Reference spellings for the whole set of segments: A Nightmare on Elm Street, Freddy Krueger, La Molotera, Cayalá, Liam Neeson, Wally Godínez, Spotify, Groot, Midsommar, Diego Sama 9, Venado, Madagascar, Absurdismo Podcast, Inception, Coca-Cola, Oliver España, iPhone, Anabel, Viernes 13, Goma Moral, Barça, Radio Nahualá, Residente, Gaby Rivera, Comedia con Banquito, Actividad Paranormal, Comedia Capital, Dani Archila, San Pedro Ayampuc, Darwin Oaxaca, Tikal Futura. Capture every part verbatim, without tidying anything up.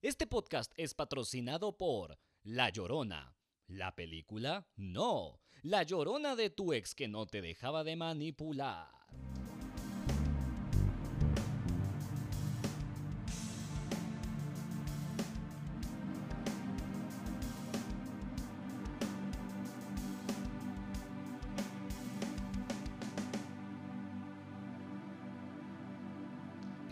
Este podcast es patrocinado por La Llorona. ¿La película? No. La Llorona de tu ex que no te dejaba de manipular.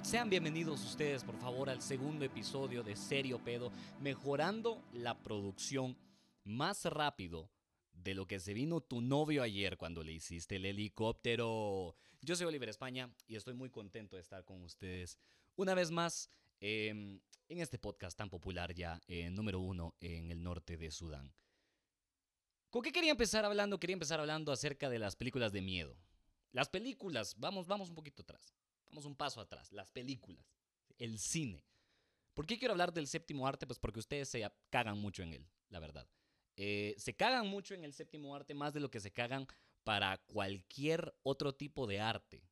Sean bienvenidos ustedes, por favor, al segundo episodio de Seriopedo, mejorando la producción más rápido de lo que se vino tu novio ayer cuando le hiciste el helicóptero. Yo soy Oliver España y estoy muy contento de estar con ustedes una vez más eh, en este podcast tan popular ya, eh, número uno en el norte de Sudán. ¿Con qué quería empezar hablando? Quería empezar hablando acerca de las películas de miedo. Las películas, vamos, vamos un poquito atrás. Vamos un paso atrás, las películas, el cine. ¿Por qué quiero hablar del séptimo arte? Pues porque ustedes se cagan mucho en él, la verdad. Eh, se cagan mucho en el séptimo arte más de lo que se cagan para cualquier otro tipo de arte.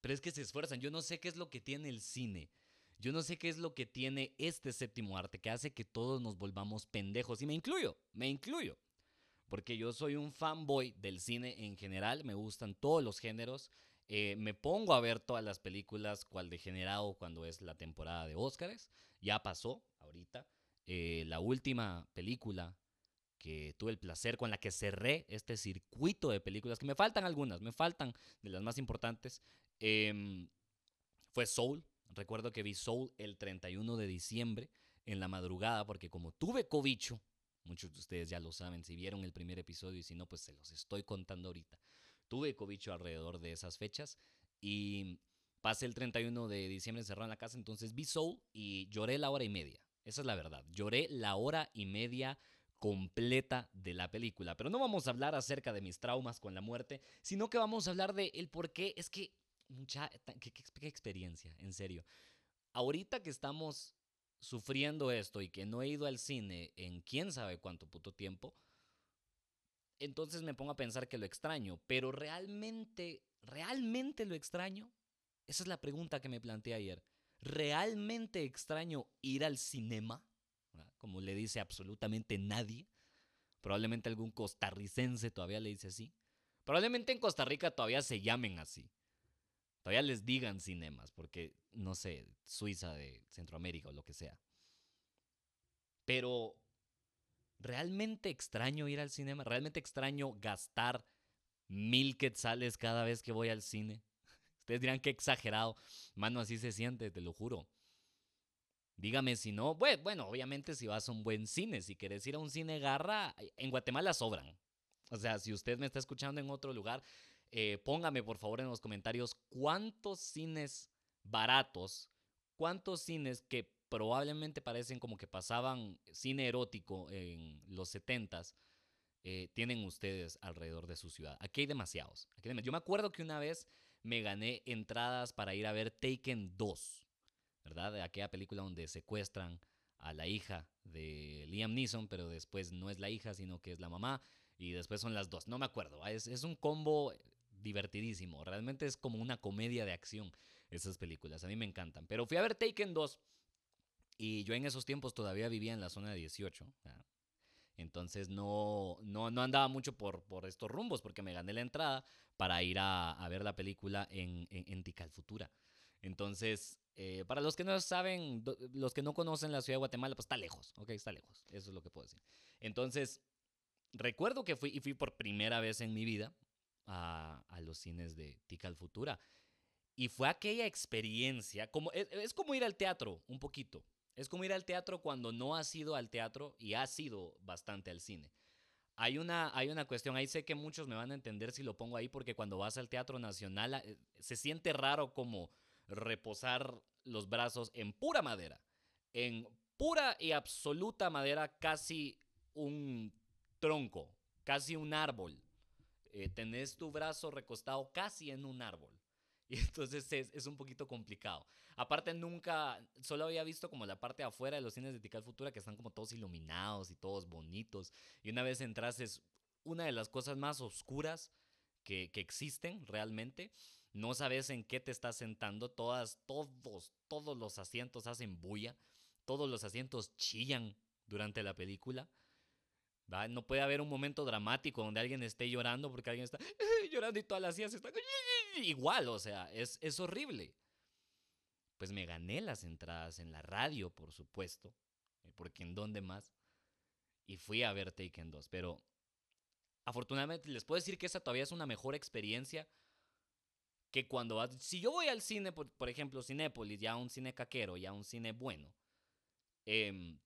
Pero es que se esfuerzan. Yo no sé qué es lo que tiene el cine. Yo no sé qué es lo que tiene este séptimo arte que hace que todos nos volvamos pendejos. Y me incluyo, me incluyo. Porque yo soy un fanboy del cine en general. Me gustan todos los géneros. Eh, me pongo a ver todas las películas cual degenerado cuando es la temporada de Óscares. Ya pasó ahorita. Eh, la última película que tuve el placer, con la que cerré este circuito de películas, que me faltan algunas, me faltan de las más importantes, eh, fue Soul. Recuerdo que vi Soul el treinta y uno de diciembre en la madrugada, porque como tuve cobicho, muchos de ustedes ya lo saben, si vieron el primer episodio, y si no, pues se los estoy contando ahorita. Tuve cobicho alrededor de esas fechas y pasé el treinta y uno de diciembre encerrado en la casa, entonces vi Soul y lloré la hora y media. Esa es la verdad, lloré la hora y media completa de la película. Pero no vamos a hablar acerca de mis traumas con la muerte, sino que vamos a hablar de el por qué. Es que, mucha, qué, qué, qué experiencia, en serio. Ahorita que estamos sufriendo esto y que no he ido al cine en quién sabe cuánto puto tiempo, entonces me pongo a pensar que lo extraño, pero ¿realmente, realmente lo extraño? Esa es la pregunta que me planteé ayer. ¿Realmente extraño ir al cinema? ¿Verdad? Como le dice absolutamente nadie. Probablemente algún costarricense todavía le dice así. Probablemente en Costa Rica todavía se llamen así. Todavía les digan cinemas, porque, no sé, Suiza de Centroamérica o lo que sea. Pero ¿realmente extraño ir al cinema? ¿Realmente extraño gastar mil quetzales cada vez que voy al cine? Ustedes dirán que exagerado. Mano, así se siente, te lo juro. Dígame si no. Bueno, obviamente si vas a un buen cine, si querés ir a un cine garra, en Guatemala sobran. O sea, si usted me está escuchando en otro lugar, eh, póngame por favor en los comentarios cuántos cines baratos, cuántos cines que probablemente parecen como que pasaban cine erótico en los setentas, eh, tienen ustedes alrededor de su ciudad. Aquí hay demasiados. Aquí hay dem- Yo me acuerdo que una vez me gané entradas para ir a ver Taken dos, ¿verdad? De aquella película donde secuestran a la hija de Liam Neeson, pero después no es la hija, sino que es la mamá, y después son las dos. No me acuerdo. Es, es un combo divertidísimo. Realmente es como una comedia de acción esas películas. A mí me encantan. Pero fui a ver Taken dos. Y yo en esos tiempos todavía vivía en la zona de dieciocho, ¿no? Entonces no, no, no andaba mucho por, por estos rumbos, porque me gané la entrada para ir a, a ver la película en, en, en Tikal Futura. Entonces, eh, para los que no saben, do, los que no conocen la ciudad de Guatemala, pues está lejos, ok, está lejos, eso es lo que puedo decir. Entonces, recuerdo que fui, y fui por primera vez en mi vida a, a los cines de Tikal Futura. Y fue aquella experiencia, como, es, es como ir al teatro un poquito. Es como ir al teatro cuando no has ido al teatro y has ido bastante al cine. Hay una, hay una cuestión, ahí sé que muchos me van a entender si lo pongo ahí, porque cuando vas al Teatro Nacional se siente raro como reposar los brazos en pura madera. En pura y absoluta madera, casi un tronco, casi un árbol. Eh, tenés tu brazo recostado casi en un árbol. Y entonces es, es un poquito complicado. Aparte nunca, solo había visto como la parte de afuera de los cines de Tikal Futura, que están como todos iluminados y todos bonitos. Y una vez entras, es una de las cosas más oscuras que, que existen realmente. No sabes en qué te estás sentando. Todas, todos, todos los asientos hacen bulla. todos los asientos chillan durante la película. ¿Va? No puede haber un momento dramático donde alguien esté llorando porque alguien está llorando y todas las sillas están igual, o sea, es, es horrible. Pues me gané las entradas en la radio, por supuesto, porque en dónde más, y fui a ver Taken dos, pero afortunadamente les puedo decir que esa todavía es una mejor experiencia que cuando vas. Si yo voy al cine, por, por ejemplo, Cinépolis, ya un cine caquero, ya un cine bueno, eh,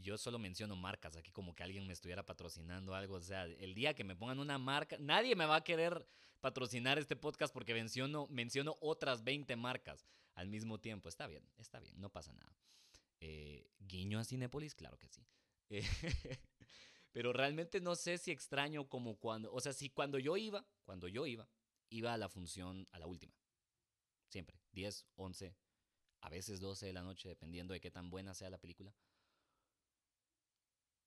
yo solo menciono marcas aquí como que alguien me estuviera patrocinando algo. O sea, el día que me pongan una marca, nadie me va a querer patrocinar este podcast porque menciono, menciono otras veinte marcas al mismo tiempo. Está bien, está bien, no pasa nada. Eh, ¿Guiño a Cinépolis? Claro que sí. Eh, pero realmente no sé si extraño como cuando... O sea, si cuando yo iba, cuando yo iba, iba a la función, a la última. Siempre, diez, once, a veces doce de la noche, dependiendo de qué tan buena sea la película.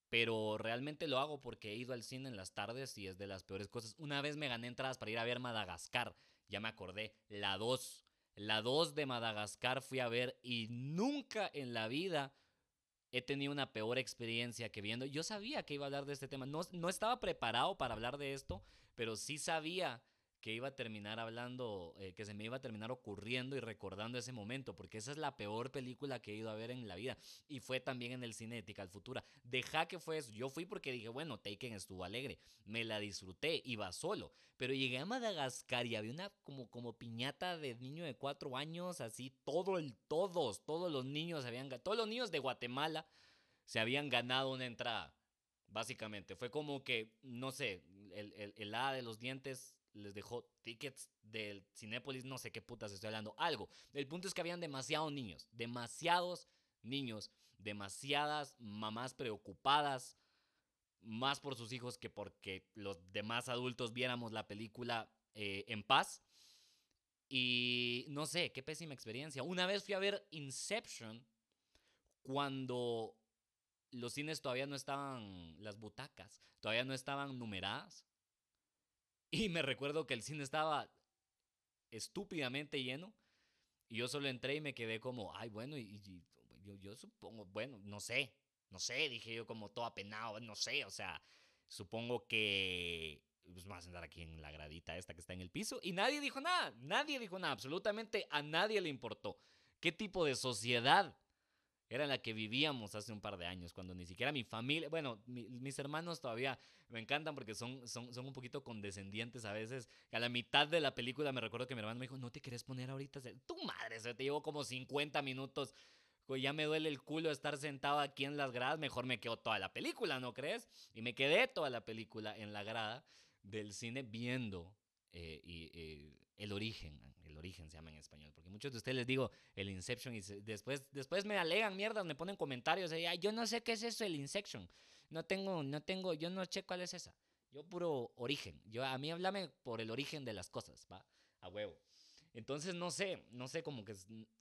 Pero realmente lo hago porque he ido al cine en las tardes y es de las peores cosas. Una vez me gané entradas para ir a ver Madagascar. Ya me acordé, la dos. La dos de Madagascar fui a ver y nunca en la vida he tenido una peor experiencia que viendo. Yo sabía que iba a hablar de este tema. No, no estaba preparado para hablar de esto, pero sí sabía que iba a terminar hablando, eh, que se me iba a terminar ocurriendo y recordando ese momento, porque esa es la peor película que he ido a ver en la vida, y fue también en el cine de Tikal Futura. Deja que fue eso, yo fui porque dije, bueno, Taken estuvo alegre, me la disfruté, iba solo, pero llegué a Madagascar y había una como, como piñata de niño de cuatro años, así, todo el, todos, todos los niños habían, todos los niños de Guatemala se habían ganado una entrada, básicamente, fue como que, no sé, el, el, el hada de los dientes les dejó tickets del Cinépolis, no sé qué putas estoy hablando, algo. El punto es que habían demasiados niños, demasiados niños, demasiadas mamás preocupadas, más por sus hijos que porque los demás adultos viéramos la película eh, en paz. Y no sé, qué pésima experiencia. Una vez fui a ver Inception cuando los cines todavía no estaban, las butacas todavía no estaban numeradas. Y me recuerdo que el cine estaba estúpidamente lleno y yo solo entré y me quedé como, ay, bueno, y, y yo, yo supongo, bueno, no sé, no sé, dije yo como todo apenado, no sé, o sea, supongo que pues, vamos a sentar aquí en la gradita esta que está en el piso y nadie dijo nada, nadie dijo nada, absolutamente a nadie le importó. ¿Qué tipo de sociedad era la que vivíamos hace un par de años, cuando ni siquiera mi familia, bueno, mi, mis hermanos todavía me encantan porque son, son, son un poquito condescendientes a veces? A la mitad de la película me recuerdo que mi hermano me dijo, no te querés poner ahorita, tu madre, se te llevo como cincuenta minutos, ya me duele el culo estar sentado aquí en las gradas, mejor me quedo toda la película, ¿no crees? Y me quedé toda la película en la grada del cine viendo Eh, y eh, el origen, el origen se llama en español, porque muchos de ustedes les digo el Inception y se, después, después me alegan mierdas, me ponen comentarios, ay, yo no sé qué es eso el Inception, no tengo, no tengo, yo no sé cuál es esa, yo puro origen, yo a mí háblame por el origen de las cosas, va, a huevo. Entonces no sé, no sé, como que,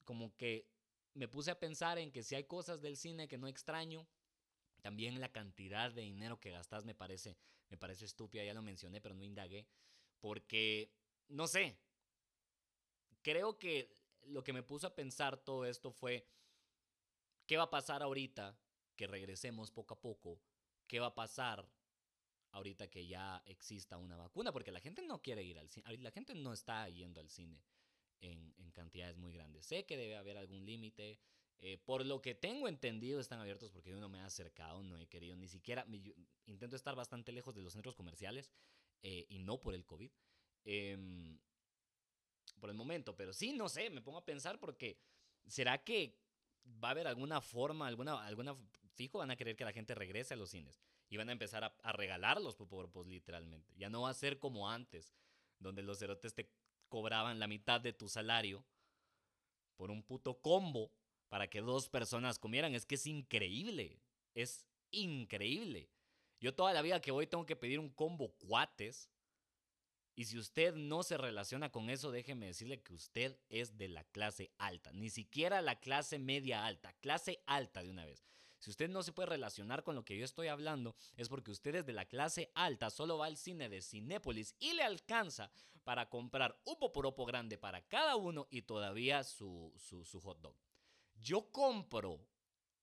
como que me puse a pensar en que si hay cosas del cine que no extraño, también la cantidad de dinero que gastas me parece, me parece estúpida, ya lo mencioné, pero no indagué. Porque, no sé, creo que lo que me puso a pensar todo esto fue ¿qué va a pasar ahorita que regresemos poco a poco? ¿Qué va a pasar ahorita que ya exista una vacuna? Porque la gente no quiere ir al cine, la gente no está yendo al cine en, en cantidades muy grandes. Sé que debe haber algún límite, eh, por lo que tengo entendido están abiertos porque yo no me he acercado, no he querido ni siquiera, me, intento estar bastante lejos de los centros comerciales. Eh, y no por el COVID, eh, por el momento, pero sí, no sé, me pongo a pensar porque ¿será que va a haber alguna forma, alguna, alguna fijo, van a querer que la gente regrese a los cines y van a empezar a, a regalar los popopopos literalmente? Ya no va a ser como antes, donde los cerotes te cobraban la mitad de tu salario por un puto combo para que dos personas comieran. Es que es increíble, es increíble. Yo toda la vida que voy tengo que pedir un combo cuates. Y si usted no se relaciona con eso, déjeme decirle que usted es de la clase alta. Ni siquiera la clase media alta. Clase alta de una vez. Si usted no se puede relacionar con lo que yo estoy hablando, es porque usted es de la clase alta. Solo va al cine de Cinépolis y le alcanza para comprar un poporopo grande para cada uno y todavía su, su, su hot dog. Yo compro,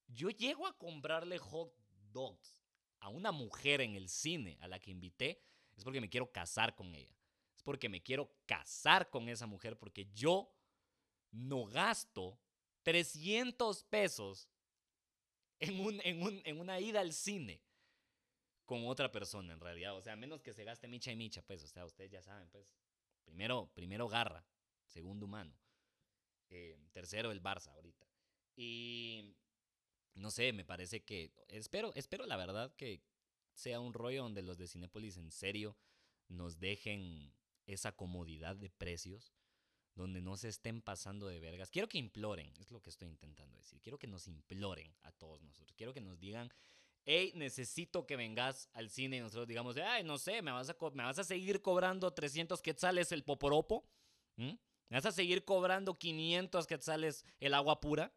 yo llego a comprarle hot dogs a una mujer en el cine a la que invité, es porque me quiero casar con ella. Es porque me quiero casar con esa mujer, porque yo no gasto trescientos pesos en, un, en, un, en una ida al cine con otra persona, en realidad. O sea, a menos que se gaste micha y micha, pues. O sea, ustedes ya saben, pues. Primero, primero garra. Segundo, humano. Eh, tercero, el Barça ahorita. Y no sé, me parece que... Espero, espero la verdad que sea un rollo donde los de Cinépolis en serio nos dejen esa comodidad de precios, donde no se estén pasando de vergas. Quiero que imploren, es lo que estoy intentando decir. Quiero que nos imploren a todos nosotros. Quiero que nos digan, hey, necesito que vengas al cine. Y nosotros digamos, ay, no sé, ¿me vas a, co- me vas a seguir cobrando trescientos quetzales el poporopo? ¿Mm? ¿Me vas a seguir cobrando quinientos quetzales el agua pura?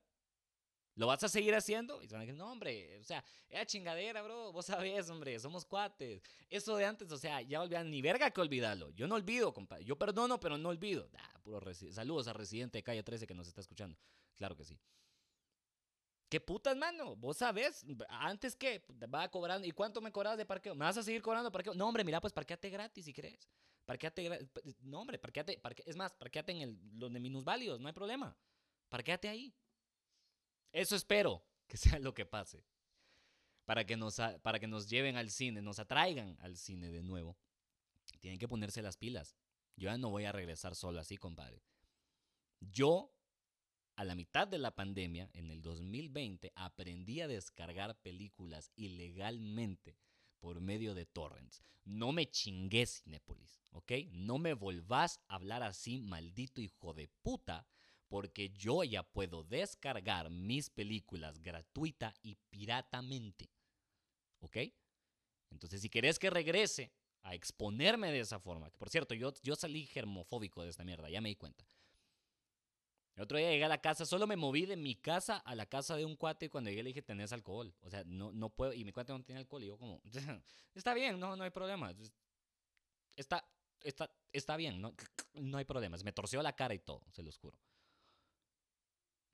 ¿Lo vas a seguir haciendo? Y se van a decir, no, hombre, o sea, era chingadera, bro, vos sabés, hombre, somos cuates. Eso de antes, o sea, ya olvidan, ni verga que olvidarlo. Yo no olvido, compadre. Yo perdono, pero no olvido. Ah, puro resi- Saludos a Residente de Calle trece que nos está escuchando. Claro que sí. ¿Qué putas, mano? Vos sabés, antes que va cobrando. ¿Y cuánto me cobrabas de parqueo? ¿Me vas a seguir cobrando parqueo? No, hombre, mira, pues parqueate gratis si querés. Parqueate gratis. No, hombre, parqueate. Parque- es más, parqueate en el, los de minusválidos, no hay problema. Parqueate ahí. Eso espero que sea lo que pase, para que nos, para que nos lleven al cine, nos atraigan al cine de nuevo. Tienen que ponerse las pilas. Yo ya no voy a regresar solo así, compadre. Yo, a la mitad de la pandemia, en el dos mil veinte, aprendí a descargar películas ilegalmente por medio de torrents. No me chingué, Cinépolis, ¿ok? No me volvás a hablar así, maldito hijo de puta, porque yo ya puedo descargar mis películas gratuita y piratamente, ¿ok? Entonces, si querés que regrese a exponerme de esa forma, que por cierto, yo, yo salí germofóbico de esta mierda, ya me di cuenta. El otro día llegué a la casa, solo me moví de mi casa a la casa de un cuate y cuando llegué le dije, ¿tenés alcohol? O sea, no, no puedo, y mi cuate no tiene alcohol, y yo como, está bien, no, no hay problema, está, está, está bien, no, no hay problema, me torció la cara y todo, se los juro.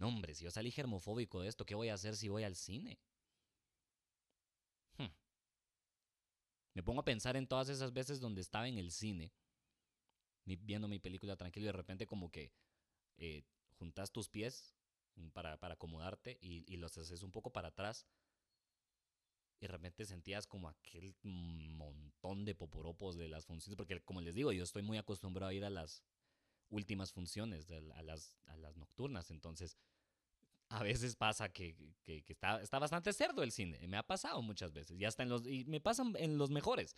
No, hombre, si yo salí germofóbico de esto, ¿qué voy a hacer si voy al cine? Hmm. Me pongo a pensar en todas esas veces donde estaba en el cine, viendo mi película tranquilo, y de repente como que eh, juntas tus pies para, para acomodarte y, y los haces un poco para atrás, y de repente sentías como aquel montón de poporopos de las funciones, porque como les digo, yo estoy muy acostumbrado a ir a las últimas funciones, de, a, las, a las nocturnas, entonces a veces pasa que, que, que está, está bastante cerdo el cine, me ha pasado muchas veces, y hasta en los, y me pasan en los mejores,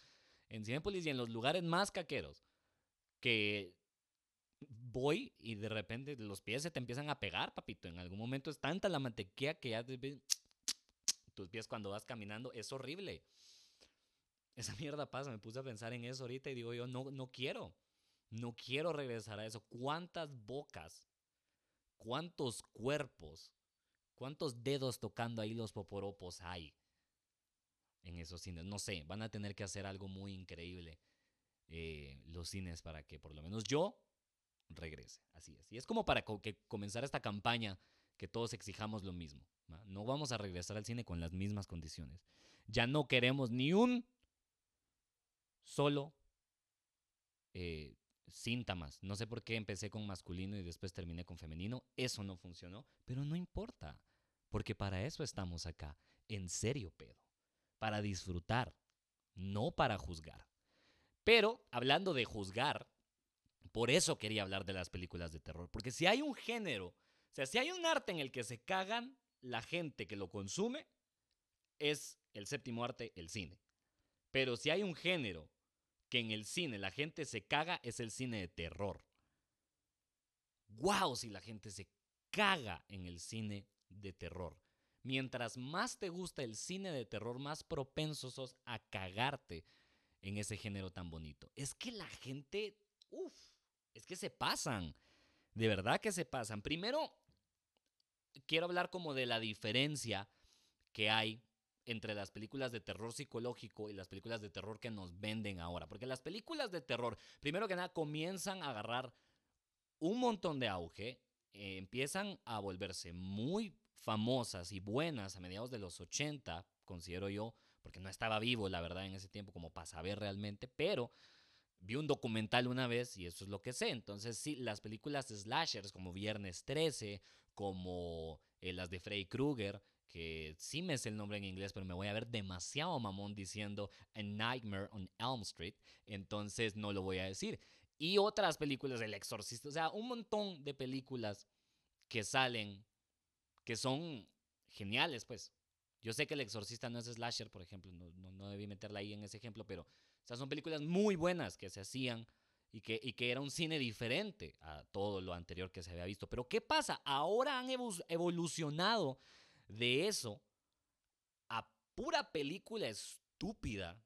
en Cinépolis y en los lugares más caqueros, que voy y de repente los pies se te empiezan a pegar, papito, en algún momento es tanta la mantequilla que ya te, tus pies cuando vas caminando, es horrible, esa mierda pasa, me puse a pensar en eso ahorita y digo yo, no, no quiero, No quiero regresar a eso. ¿Cuántas bocas? ¿Cuántos cuerpos? ¿Cuántos dedos tocando ahí los poporopos hay en esos cines? No sé, van a tener que hacer algo muy increíble eh, los cines para que por lo menos yo regrese. Así es. Y es como para co- que comenzar esta campaña que todos exijamos lo mismo, ¿no? No vamos a regresar al cine con las mismas condiciones. Ya no queremos ni un solo... Eh, síntomas. No sé por qué empecé con masculino y después terminé con femenino. Eso no funcionó, pero no importa, porque para eso estamos acá, en serio, pedo, para disfrutar, no para juzgar. Pero hablando de juzgar, por eso quería hablar de las películas de terror, porque si hay un género, o sea, si hay un arte en el que se cagan la gente que lo consume, es el séptimo arte, el cine. Pero si hay un género que en el cine la gente se caga, es el cine de terror. ¡Guau! Si la gente se caga en el cine de terror. Mientras más te gusta el cine de terror, más propenso sos a cagarte en ese género tan bonito. Es que la gente... ¡Uf! Es que se pasan. De verdad que se pasan. Primero, quiero hablar como de la diferencia que hay entre las películas de terror psicológico y las películas de terror que nos venden ahora. Porque las películas de terror, primero que nada, comienzan a agarrar un montón de auge, eh, empiezan a volverse muy famosas y buenas a mediados de los ochenta, considero yo, porque no estaba vivo, la verdad, en ese tiempo como para saber realmente, pero vi un documental una vez y eso es lo que sé. Entonces sí, las películas slashers como Viernes trece, como eh, las de Freddy Krueger, que sí me sé el nombre en inglés, pero me voy a ver demasiado mamón diciendo A Nightmare on Elm Street, entonces no lo voy a decir. Y otras películas, El Exorcista, o sea, un montón de películas que salen, que son geniales, pues. Yo sé que El Exorcista no es slasher, por ejemplo, no, no, no debí meterla ahí en ese ejemplo, pero o sea, son películas muy buenas que se hacían y que, y que era un cine diferente a todo lo anterior que se había visto. Pero ¿qué pasa? Ahora han evolucionado de eso a pura película estúpida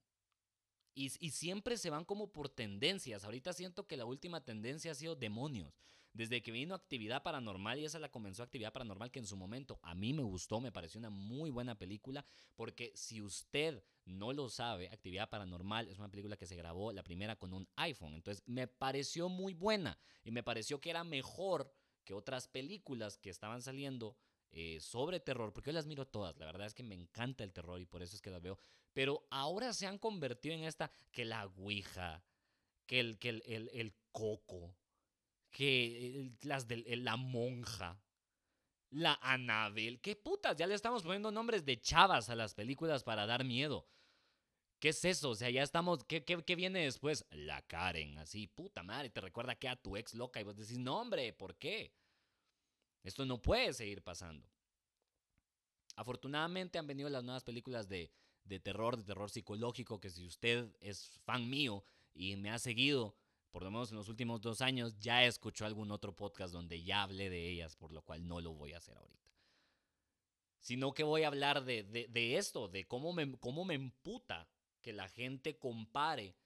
y, y siempre se van como por tendencias. Ahorita siento que la última tendencia ha sido demonios. Desde que vino Actividad Paranormal, y esa la comenzó Actividad Paranormal, que en su momento a mí me gustó, me pareció una muy buena película, porque si usted no lo sabe, Actividad Paranormal es una película que se grabó la primera con un iPhone, entonces me pareció muy buena y me pareció que era mejor que otras películas que estaban saliendo eh, sobre terror, porque yo las miro todas, la verdad es que me encanta el terror y por eso es que las veo, pero ahora se han convertido en esta, que la Ouija, que el, que el, el, el coco, que las de la monja, la Anabel, qué putas, ya le estamos poniendo nombres de chavas a las películas para dar miedo. ¿Qué es eso? O sea, ya estamos, ¿qué, qué, qué viene después? La Karen, así, puta madre, te recuerda que a tu ex loca y vos decís, no hombre, ¿por qué? Esto no puede seguir pasando. Afortunadamente han venido las nuevas películas de, de terror, de terror psicológico, que si usted es fan mío y me ha seguido, por lo menos en los últimos dos años, ya escuchó algún otro podcast donde ya hablé de ellas, por lo cual no lo voy a hacer ahorita. Sino que voy a hablar de, de, de esto, de cómo me, cómo me emputa que la gente compare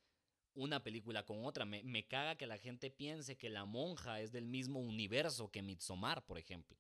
una película con otra. Me, me caga que la gente piense que La Monja es del mismo universo que Midsommar, por ejemplo.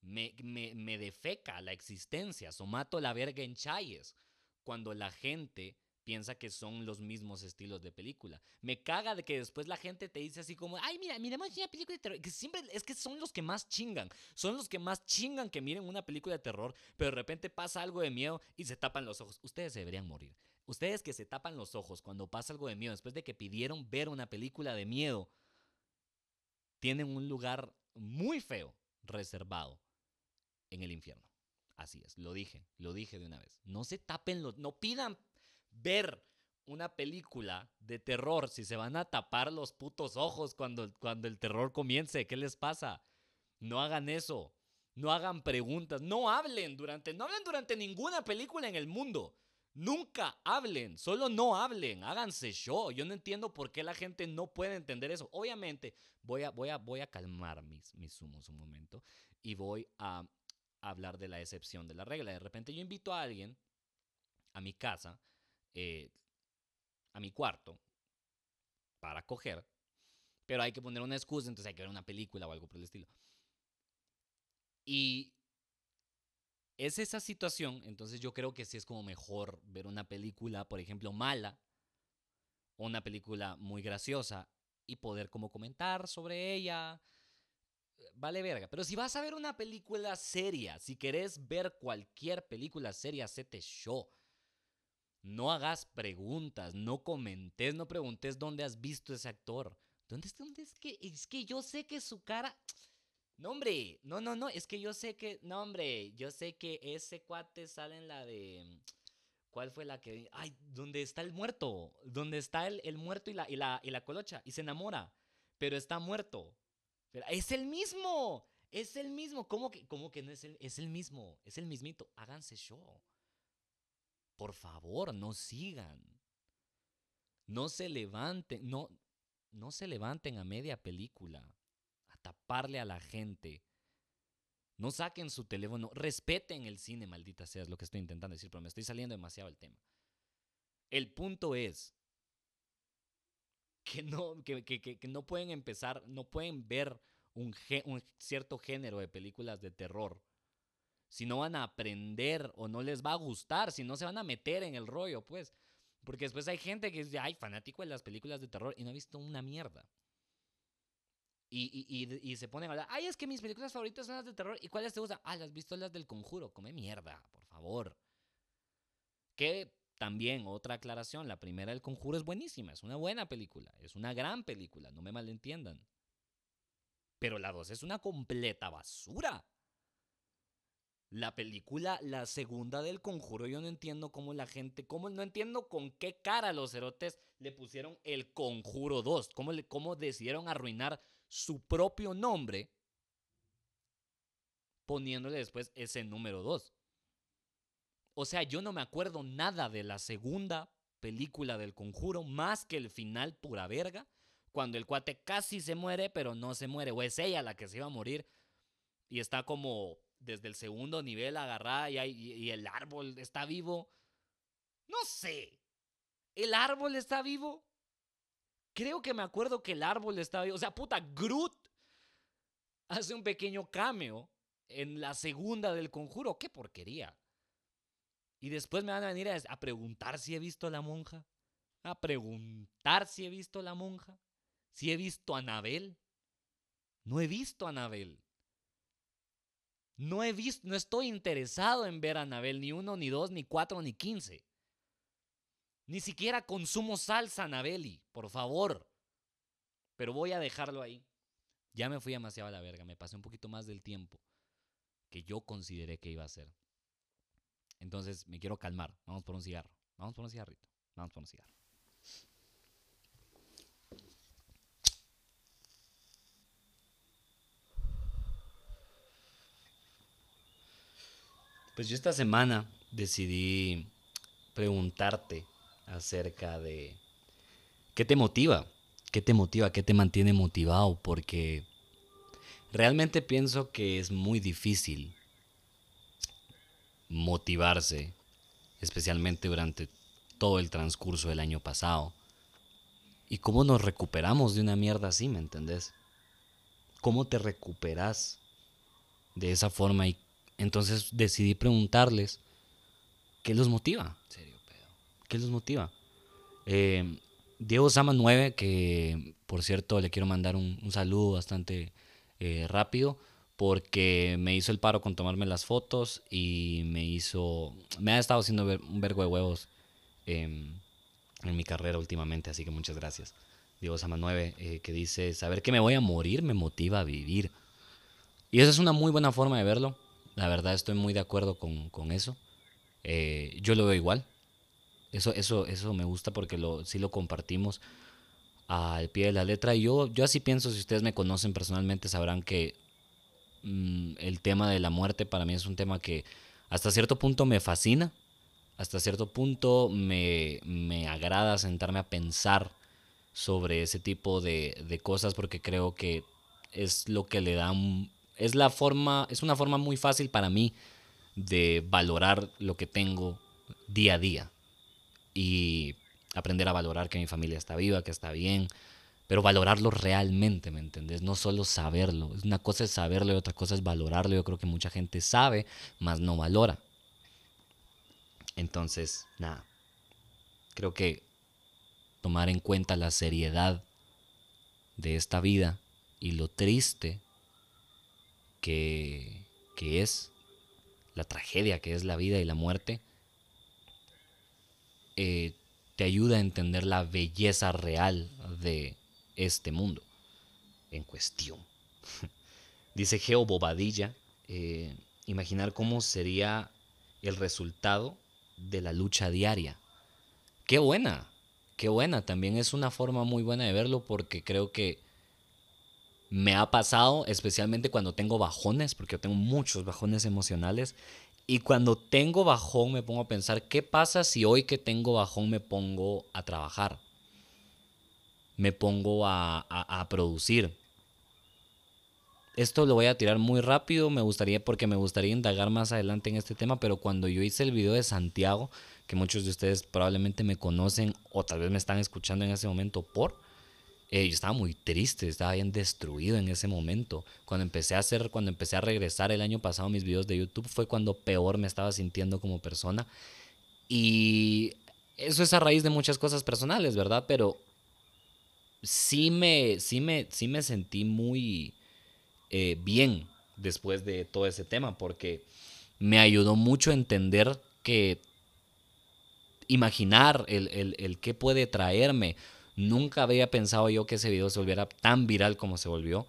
Me, me, me defeca la existencia, somato la verga en chayes, cuando la gente piensa que son los mismos estilos de película. Me caga de que después la gente te dice así como, ay, mira, miremos una película de terror, que siempre es que son los que más chingan, son los que más chingan que miren una película de terror, pero de repente pasa algo de miedo y se tapan los ojos. Ustedes se deberían morir. Ustedes que se tapan los ojos cuando pasa algo de miedo, después de que pidieron ver una película de miedo, tienen un lugar muy feo reservado en el infierno. Así es, lo dije, lo dije de una vez. No se tapen los, no pidan ver una película de terror si se van a tapar los putos ojos cuando, cuando el terror comience. ¿Qué les pasa? No hagan eso, no hagan preguntas, no hablen durante, no hablen durante ninguna película en el mundo, nunca hablen, solo no hablen, háganse show. Yo no entiendo por qué la gente no puede entender eso. Obviamente voy a, voy a, voy a calmar mis, mis humos un momento y voy a hablar de la excepción de la regla. De repente yo invito a alguien a mi casa, Eh, a mi cuarto para coger, pero hay que poner una excusa, entonces hay que ver una película o algo por el estilo. Y es esa situación, entonces yo creo que sí es como mejor ver una película, por ejemplo, mala o una película muy graciosa y poder como comentar sobre ella. Vale verga, pero si vas a ver una película seria, si querés ver cualquier película seria, hacete show. No hagas preguntas, no comentes, no preguntes dónde has visto ese actor. ¿Dónde, dónde es que? Es que yo sé que su cara... No, hombre, no, no, no, es que yo sé que... No, hombre, yo sé que ese cuate sale en la de... ¿Cuál fue la que...? Ay, ¿dónde está el muerto? ¿Dónde está el, el muerto y la, y, la, y la colocha? Y se enamora, pero está muerto. Pero ¡es el mismo! ¡Es el mismo! ¿Cómo que, cómo que no es el, es el mismo? Es el mismito. Háganse show. Por favor, no sigan. No se levanten, no, no se levanten a media película a taparle a la gente. No saquen su teléfono, respeten el cine, maldita sea, es lo que estoy intentando decir, pero me estoy saliendo demasiado del tema. El punto es que no, que, que, que, que no pueden empezar, no pueden ver un, un cierto género de películas de terror si no van a aprender o no les va a gustar, si no se van a meter en el rollo, pues. Porque después hay gente que dice, ay, fanático de las películas de terror y no ha visto una mierda. Y, y, y, y se ponen a hablar. Ay, es que mis películas favoritas son las de terror. ¿Y cuáles te gustan? Ah, las visto las del Conjuro. Come mierda, por favor. Que también, otra aclaración. La primera del Conjuro es buenísima. Es una buena película. Es una gran película. No me malentiendan. Pero la dos es una completa basura. La película, la segunda del Conjuro, yo no entiendo cómo la gente... Cómo, no entiendo con qué cara los cerotes le pusieron el Conjuro dos. Cómo, le, cómo decidieron arruinar su propio nombre poniéndole después ese número dos. O sea, yo no me acuerdo nada de la segunda película del Conjuro más que el final pura verga, cuando el cuate casi se muere, pero no se muere. O es ella la que se iba a morir y está como... desde el segundo nivel agarrada y, hay, y el árbol está vivo. No sé. ¿El árbol está vivo? Creo que me acuerdo que el árbol está vivo. O sea, puta, Groot hace un pequeño cameo en la segunda del Conjuro. ¡Qué porquería! Y después me van a venir a, a preguntar si he visto a La Monja. A preguntar si he visto a La Monja. Si he visto a Anabel. No he visto a Anabel. No he visto, no estoy interesado en ver a Anabel, ni uno, ni dos, ni cuatro, ni quince. Ni siquiera consumo salsa Anabeli, por favor. Pero voy a dejarlo ahí. Ya me fui demasiado a la verga, me pasé un poquito más del tiempo que yo consideré que iba a ser. Entonces me quiero calmar, vamos por un cigarro, vamos por un cigarrito, vamos por un cigarro. Pues yo esta semana decidí preguntarte acerca de qué te motiva, qué te motiva, qué te mantiene motivado, porque realmente pienso que es muy difícil motivarse, especialmente durante todo el transcurso del año pasado. ¿Y cómo nos recuperamos de una mierda así, me entendés? ¿Cómo te recuperas de esa forma? Y entonces decidí preguntarles qué los motiva. Serio, pedo. ¿Qué los motiva? Eh, Diego Sama nueve, que por cierto le quiero mandar un, un saludo bastante eh, rápido, porque me hizo el paro con tomarme las fotos y me hizo... Me ha estado haciendo ver, un vergo de huevos eh, en mi carrera últimamente, así que muchas gracias. Diego Sama nueve, eh, que dice, saber que me voy a morir me motiva a vivir. Y esa es una muy buena forma de verlo. La verdad estoy muy de acuerdo con, con eso. Eh, yo lo veo igual. Eso, eso, eso me gusta porque lo, sí lo compartimos al pie de la letra. Yo, yo así pienso, si ustedes me conocen personalmente sabrán que mmm, el tema de la muerte para mí es un tema que hasta cierto punto me fascina. Hasta cierto punto me, me agrada sentarme a pensar sobre ese tipo de, de cosas, porque creo que es lo que le da un... Es, la forma, es una forma muy fácil para mí de valorar lo que tengo día a día y aprender a valorar que mi familia está viva, que está bien, pero valorarlo realmente, ¿me entendés? No solo saberlo. Una cosa es saberlo y otra cosa es valorarlo. Yo creo que mucha gente sabe, mas no valora. Entonces, nada, creo que tomar en cuenta la seriedad de esta vida y lo triste Que, que es la tragedia, que es la vida y la muerte, eh, te ayuda a entender la belleza real de este mundo en cuestión. Dice Geo Bobadilla, eh, imaginar cómo sería el resultado de la lucha diaria. ¡Qué buena! ¡Qué buena! También es una forma muy buena de verlo, porque creo que me ha pasado, especialmente cuando tengo bajones, porque yo tengo muchos bajones emocionales, y cuando tengo bajón me pongo a pensar, ¿qué pasa si hoy que tengo bajón me pongo a trabajar? Me pongo a, a, a producir. Esto lo voy a tirar muy rápido, me gustaría, porque me gustaría indagar más adelante en este tema, pero cuando yo hice el video de Santiago, que muchos de ustedes probablemente me conocen o tal vez me están escuchando en ese momento por... Eh, yo estaba muy triste, estaba bien destruido en ese momento. Cuando empecé a hacer, cuando empecé a regresar el año pasado mis videos de YouTube, fue cuando peor me estaba sintiendo como persona. Y eso es a raíz de muchas cosas personales, ¿verdad? Pero sí me, sí me, sí me sentí muy eh, bien después de todo ese tema, porque me ayudó mucho a entender que imaginar el, el, el qué puede traerme. Nunca había pensado yo que ese video se volviera tan viral como se volvió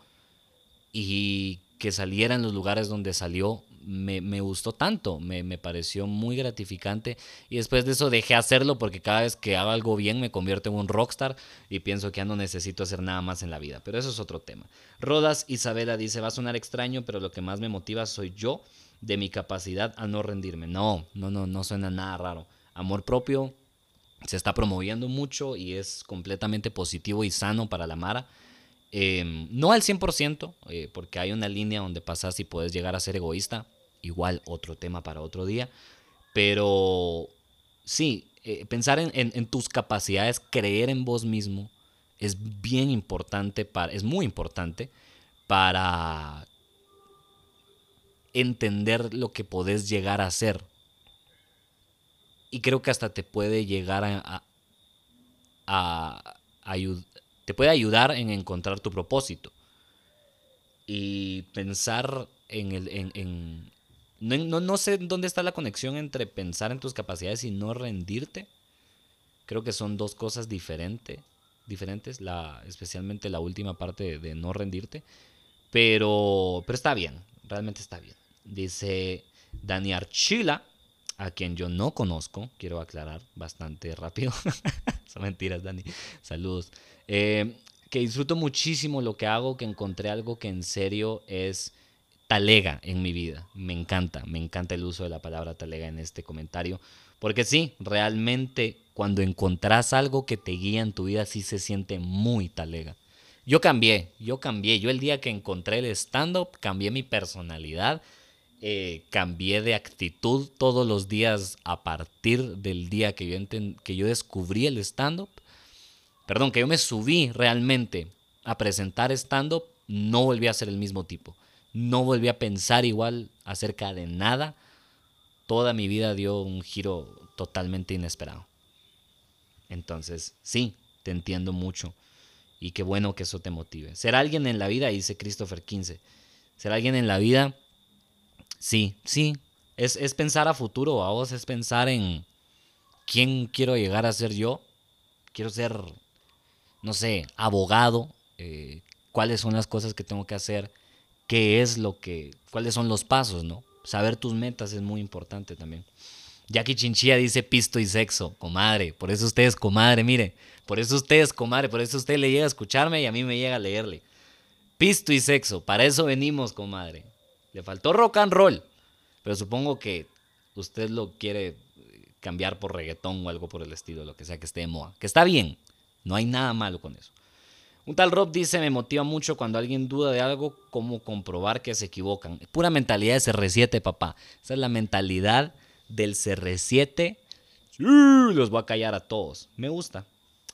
y que saliera en los lugares donde salió. Me, me gustó tanto, me, me pareció muy gratificante, y después de eso dejé hacerlo porque cada vez que hago algo bien me convierto en un rockstar y pienso que ya no necesito hacer nada más en la vida, pero eso es otro tema. Rodas Isabela dice, va a sonar extraño, pero lo que más me motiva soy yo, de mi capacidad a no rendirme. No, no, no, no suena nada raro. Amor propio se está promoviendo mucho y es completamente positivo y sano para la mara. Eh, no al cien por ciento, eh, porque hay una línea donde pasas y puedes llegar a ser egoísta, igual otro tema para otro día, pero sí, eh, pensar en, en, en tus capacidades, creer en vos mismo es bien importante, para, es muy importante para entender lo que podés llegar a ser, y creo que hasta te puede llegar a, a, a ayudar. Te puede ayudar en encontrar tu propósito y pensar en el... En, en, no, no sé dónde está la conexión entre pensar en tus capacidades y no rendirte. Creo que son dos cosas diferente, diferentes, la, especialmente la última parte de, de no rendirte. Pero, pero está bien, realmente está bien. Dice Dani Archila, a quien yo no conozco, quiero aclarar bastante rápido. Son mentiras, Dani. Saludos. Eh, que disfruto muchísimo lo que hago, que encontré algo que en serio es talega en mi vida. Me encanta, me encanta el uso de la palabra talega en este comentario. Porque sí, realmente cuando encontrás algo que te guía en tu vida, sí se siente muy talega. Yo cambié, yo cambié. Yo el día que encontré el stand-up, cambié mi personalidad. Eh, cambié de actitud todos los días a partir del día que yo, que yo descubrí el stand-up. Perdón, que yo me subí realmente a presentar stand-up, no volví a ser el mismo tipo. No volví a pensar igual acerca de nada. Toda mi vida dio un giro totalmente inesperado. Entonces, sí, te entiendo mucho. Y qué bueno que eso te motive. Ser alguien en la vida, dice Christopher quince. Ser alguien en la vida... Sí, sí, es, es pensar a futuro, a vos es pensar en quién quiero llegar a ser yo, quiero ser, no sé, abogado, eh, cuáles son las cosas que tengo que hacer, qué es lo que, cuáles son los pasos, ¿no? Saber tus metas es muy importante también. Jackie Chinchilla dice pisto y sexo, comadre, por eso usted es comadre, mire, por eso usted es comadre, por eso usted le llega a escucharme y a mí me llega a leerle. Pisto y sexo, para eso venimos, comadre. Le faltó rock and roll, pero supongo que usted lo quiere cambiar por reggaetón o algo por el estilo, lo que sea que esté de moda. Que está bien, no hay nada malo con eso. Un tal Rob dice, me motiva mucho cuando alguien duda de algo, cómo comprobar que se equivocan. Pura mentalidad de C R siete, papá. Esa es la mentalidad del C R siete. Sí, los voy a callar a todos. Me gusta.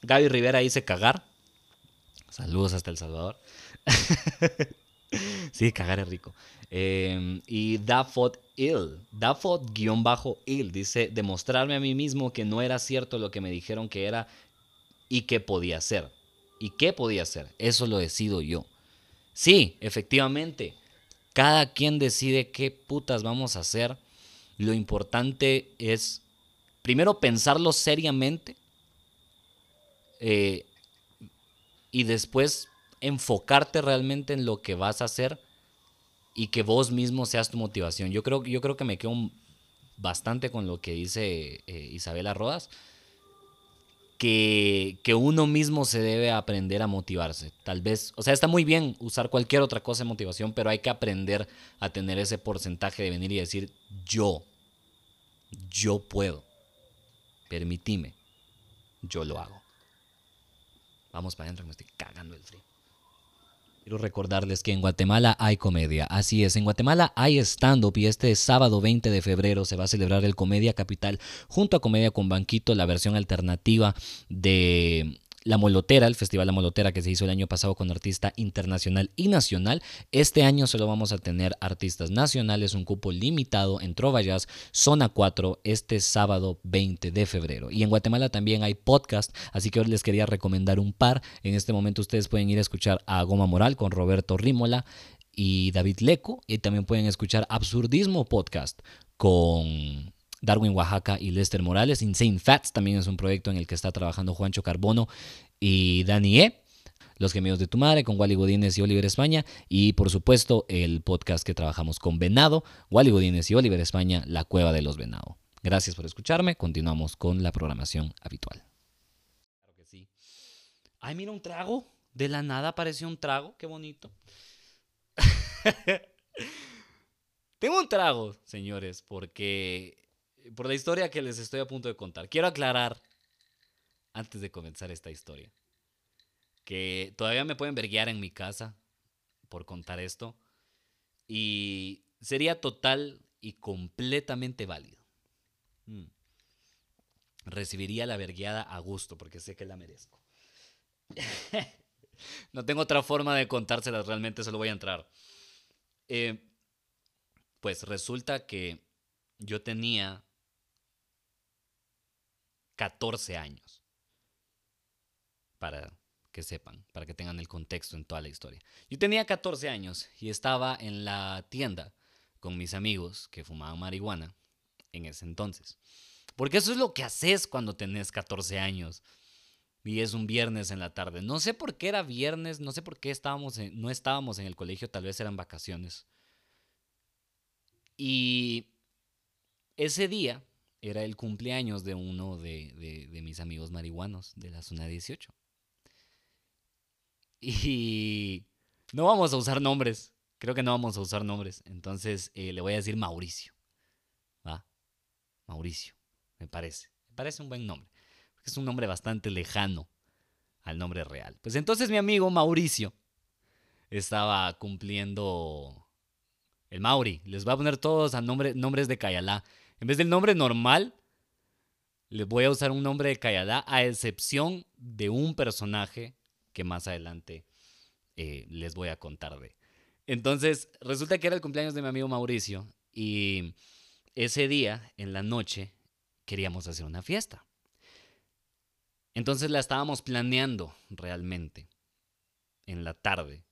Gaby Rivera dice cagar. Saludos hasta El Salvador. Sí, cagar es rico. Eh, y Dafod-Il, Dafod-Il dice, demostrarme a mí mismo que no era cierto lo que me dijeron que era y que podía ser. ¿Y qué podía hacer? Eso lo decido yo. Sí, efectivamente, cada quien decide qué putas vamos a hacer. Lo importante es, primero, pensarlo seriamente eh, y después enfocarte realmente en lo que vas a hacer y que vos mismo seas tu motivación. Yo creo, yo creo que me quedo bastante con lo que dice eh, Isabela Rodas, que, que uno mismo se debe aprender a motivarse. Tal vez, o sea, está muy bien usar cualquier otra cosa de motivación, pero hay que aprender a tener ese porcentaje de venir y decir, yo, yo puedo, permitime, yo lo hago. Vamos para adentro, me estoy cagando el frío. Quiero recordarles que en Guatemala hay comedia. Así es, en Guatemala hay stand-up y este sábado veinte de febrero se va a celebrar el Comedia Capital junto a Comedia con Banquito, la versión alternativa de La Molotera, el Festival La Molotera que se hizo el año pasado con artista internacional y nacional. Este año solo vamos a tener artistas nacionales, un cupo limitado en Trovallás, Zona cuatro, este sábado veinte de febrero. Y en Guatemala también hay podcast, así que hoy les quería recomendar un par. En este momento ustedes pueden ir a escuchar a Goma Moral con Roberto Rímola y David Leco, y también pueden escuchar Absurdismo Podcast con Darwin Oaxaca y Lester Morales. Insane Facts también es un proyecto en el que está trabajando Juancho Carbono y Dani E. Los Gemidos de tu Madre con Wally Godínez y Oliver España. Y por supuesto el podcast que trabajamos con Venado, Wally Godínez y Oliver España, La Cueva de los Venado. Gracias por escucharme. Continuamos con la programación habitual. Claro que sí. Ay, mira, un trago. De la nada apareció un trago. Qué bonito. Tengo un trago, señores, porque... por la historia que les estoy a punto de contar. Quiero aclarar, antes de comenzar esta historia, que todavía me pueden verguear en mi casa por contar esto, y sería total y completamente válido. Mm. Recibiría la vergueada a gusto, porque sé que la merezco. No tengo otra forma de contárselas, realmente se lo voy a entrar. Eh, pues resulta que yo tenía catorce años, para que sepan, para que tengan el contexto en toda la historia. Yo tenía catorce años y estaba en la tienda con mis amigos que fumaban marihuana en ese entonces. Porque eso es lo que haces cuando tenés catorce años y es un viernes en la tarde. No sé por qué era viernes, no sé por qué estábamos en, no estábamos en el colegio, tal vez eran vacaciones. Y ese día era el cumpleaños de uno de, de, de mis amigos marihuanos de la zona dieciocho. Y no vamos a usar nombres. Creo que no vamos a usar nombres. Entonces eh, le voy a decir Mauricio. ¿Va? Mauricio, me parece. Me parece un buen nombre. Es un nombre bastante lejano al nombre real. Pues entonces mi amigo Mauricio estaba cumpliendo... el Mauri. Les voy a poner todos a nombre, nombres de Cayalá. En vez del nombre normal, les voy a usar un nombre de Cayalá, a excepción de un personaje que más adelante eh, les voy a contar de. Entonces, resulta que era el cumpleaños de mi amigo Mauricio y ese día, en la noche, queríamos hacer una fiesta. Entonces la estábamos planeando realmente en la tarde,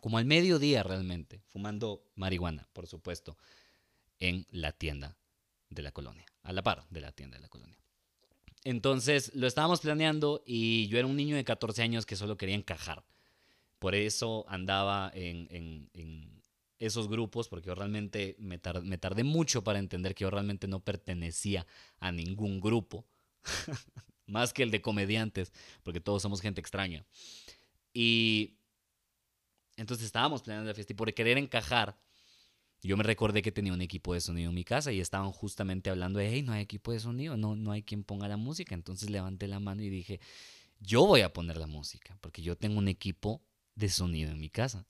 como al mediodía realmente, fumando marihuana, por supuesto, en la tienda de la colonia, a la par de la tienda de la colonia. Entonces lo estábamos planeando y yo era un niño de catorce años que solo quería encajar. Por eso andaba en, en, en esos grupos, porque yo realmente me, tar- me tardé mucho para entender que yo realmente no pertenecía a ningún grupo, más que el de comediantes, porque todos somos gente extraña. Y entonces estábamos planeando la fiesta y por querer encajar, yo me recordé que tenía un equipo de sonido en mi casa y estaban justamente hablando de, hey, no hay equipo de sonido, no, no hay quien ponga la música. Entonces levanté la mano y dije, yo voy a poner la música, porque yo tengo un equipo de sonido en mi casa.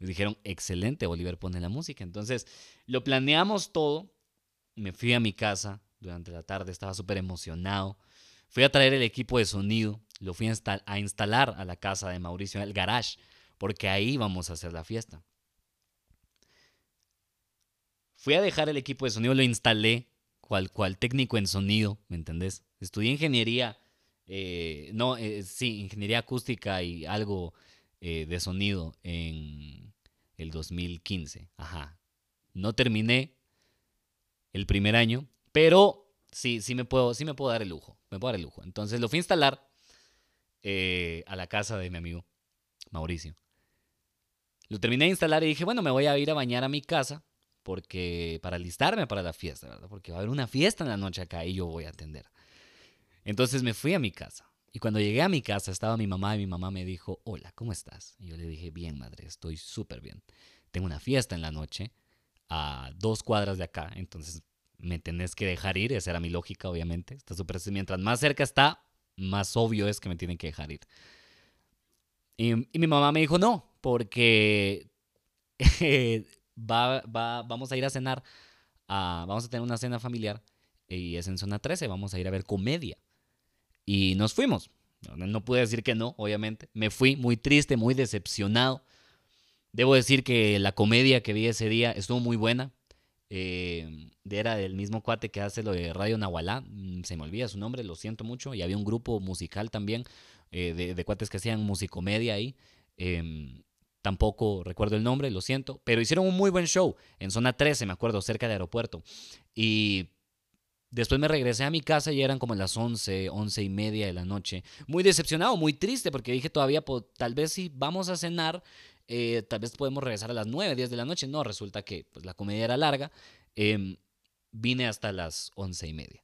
Y dijeron, excelente, Oliver pone la música. Entonces lo planeamos todo, me fui a mi casa durante la tarde, estaba súper emocionado. Fui a traer el equipo de sonido, lo fui a, instal- a instalar a la casa de Mauricio, al garage, porque ahí vamos a hacer la fiesta. Fui a dejar el equipo de sonido, lo instalé, cual, cual técnico en sonido, ¿me entendés? Estudié ingeniería, eh, no, eh, sí, ingeniería acústica y algo eh, de sonido en el dos mil quince. Ajá. No terminé el primer año, pero sí, sí me puedo, sí me puedo dar el lujo, me puedo dar el lujo. Entonces lo fui a instalar eh, a la casa de mi amigo Mauricio. Lo terminé de instalar y dije, bueno, me voy a ir a bañar a mi casa, porque para alistarme para la fiesta, ¿verdad? Porque va a haber una fiesta en la noche acá y yo voy a atender. Entonces me fui a mi casa. Y cuando llegué a mi casa estaba mi mamá y mi mamá me dijo, hola, ¿cómo estás? Y yo le dije, bien, madre, estoy súper bien. Tengo una fiesta en la noche a dos cuadras de acá, entonces me tenés que dejar ir. Esa era mi lógica, obviamente. Está súper... mientras más cerca está, más obvio es que me tienen que dejar ir. Y, y mi mamá me dijo, no, porque... Va, va, vamos a ir a cenar, a, vamos a tener una cena familiar y es en zona trece, vamos a ir a ver comedia. Y nos fuimos, No, no pude decir que no, obviamente. Me fui muy triste, muy decepcionado. Debo decir que la comedia que vi ese día estuvo muy buena. Eh, era del mismo cuate que hace lo de Radio Nahualá. Se me olvida su nombre, lo siento mucho. Y había un grupo musical también eh, de, de cuates que hacían musicomedia ahí. Eh, tampoco recuerdo el nombre, lo siento. Pero hicieron un muy buen show en Zona trece, me acuerdo, cerca del aeropuerto. Y después me regresé a mi casa y eran como las once, once y media de la noche. Muy decepcionado, muy triste, porque dije todavía, pues, tal vez si vamos a cenar, eh, tal vez podemos regresar a las nueve, diez de la noche. No, resulta que pues, la comedia era larga. Eh, vine hasta las once y media.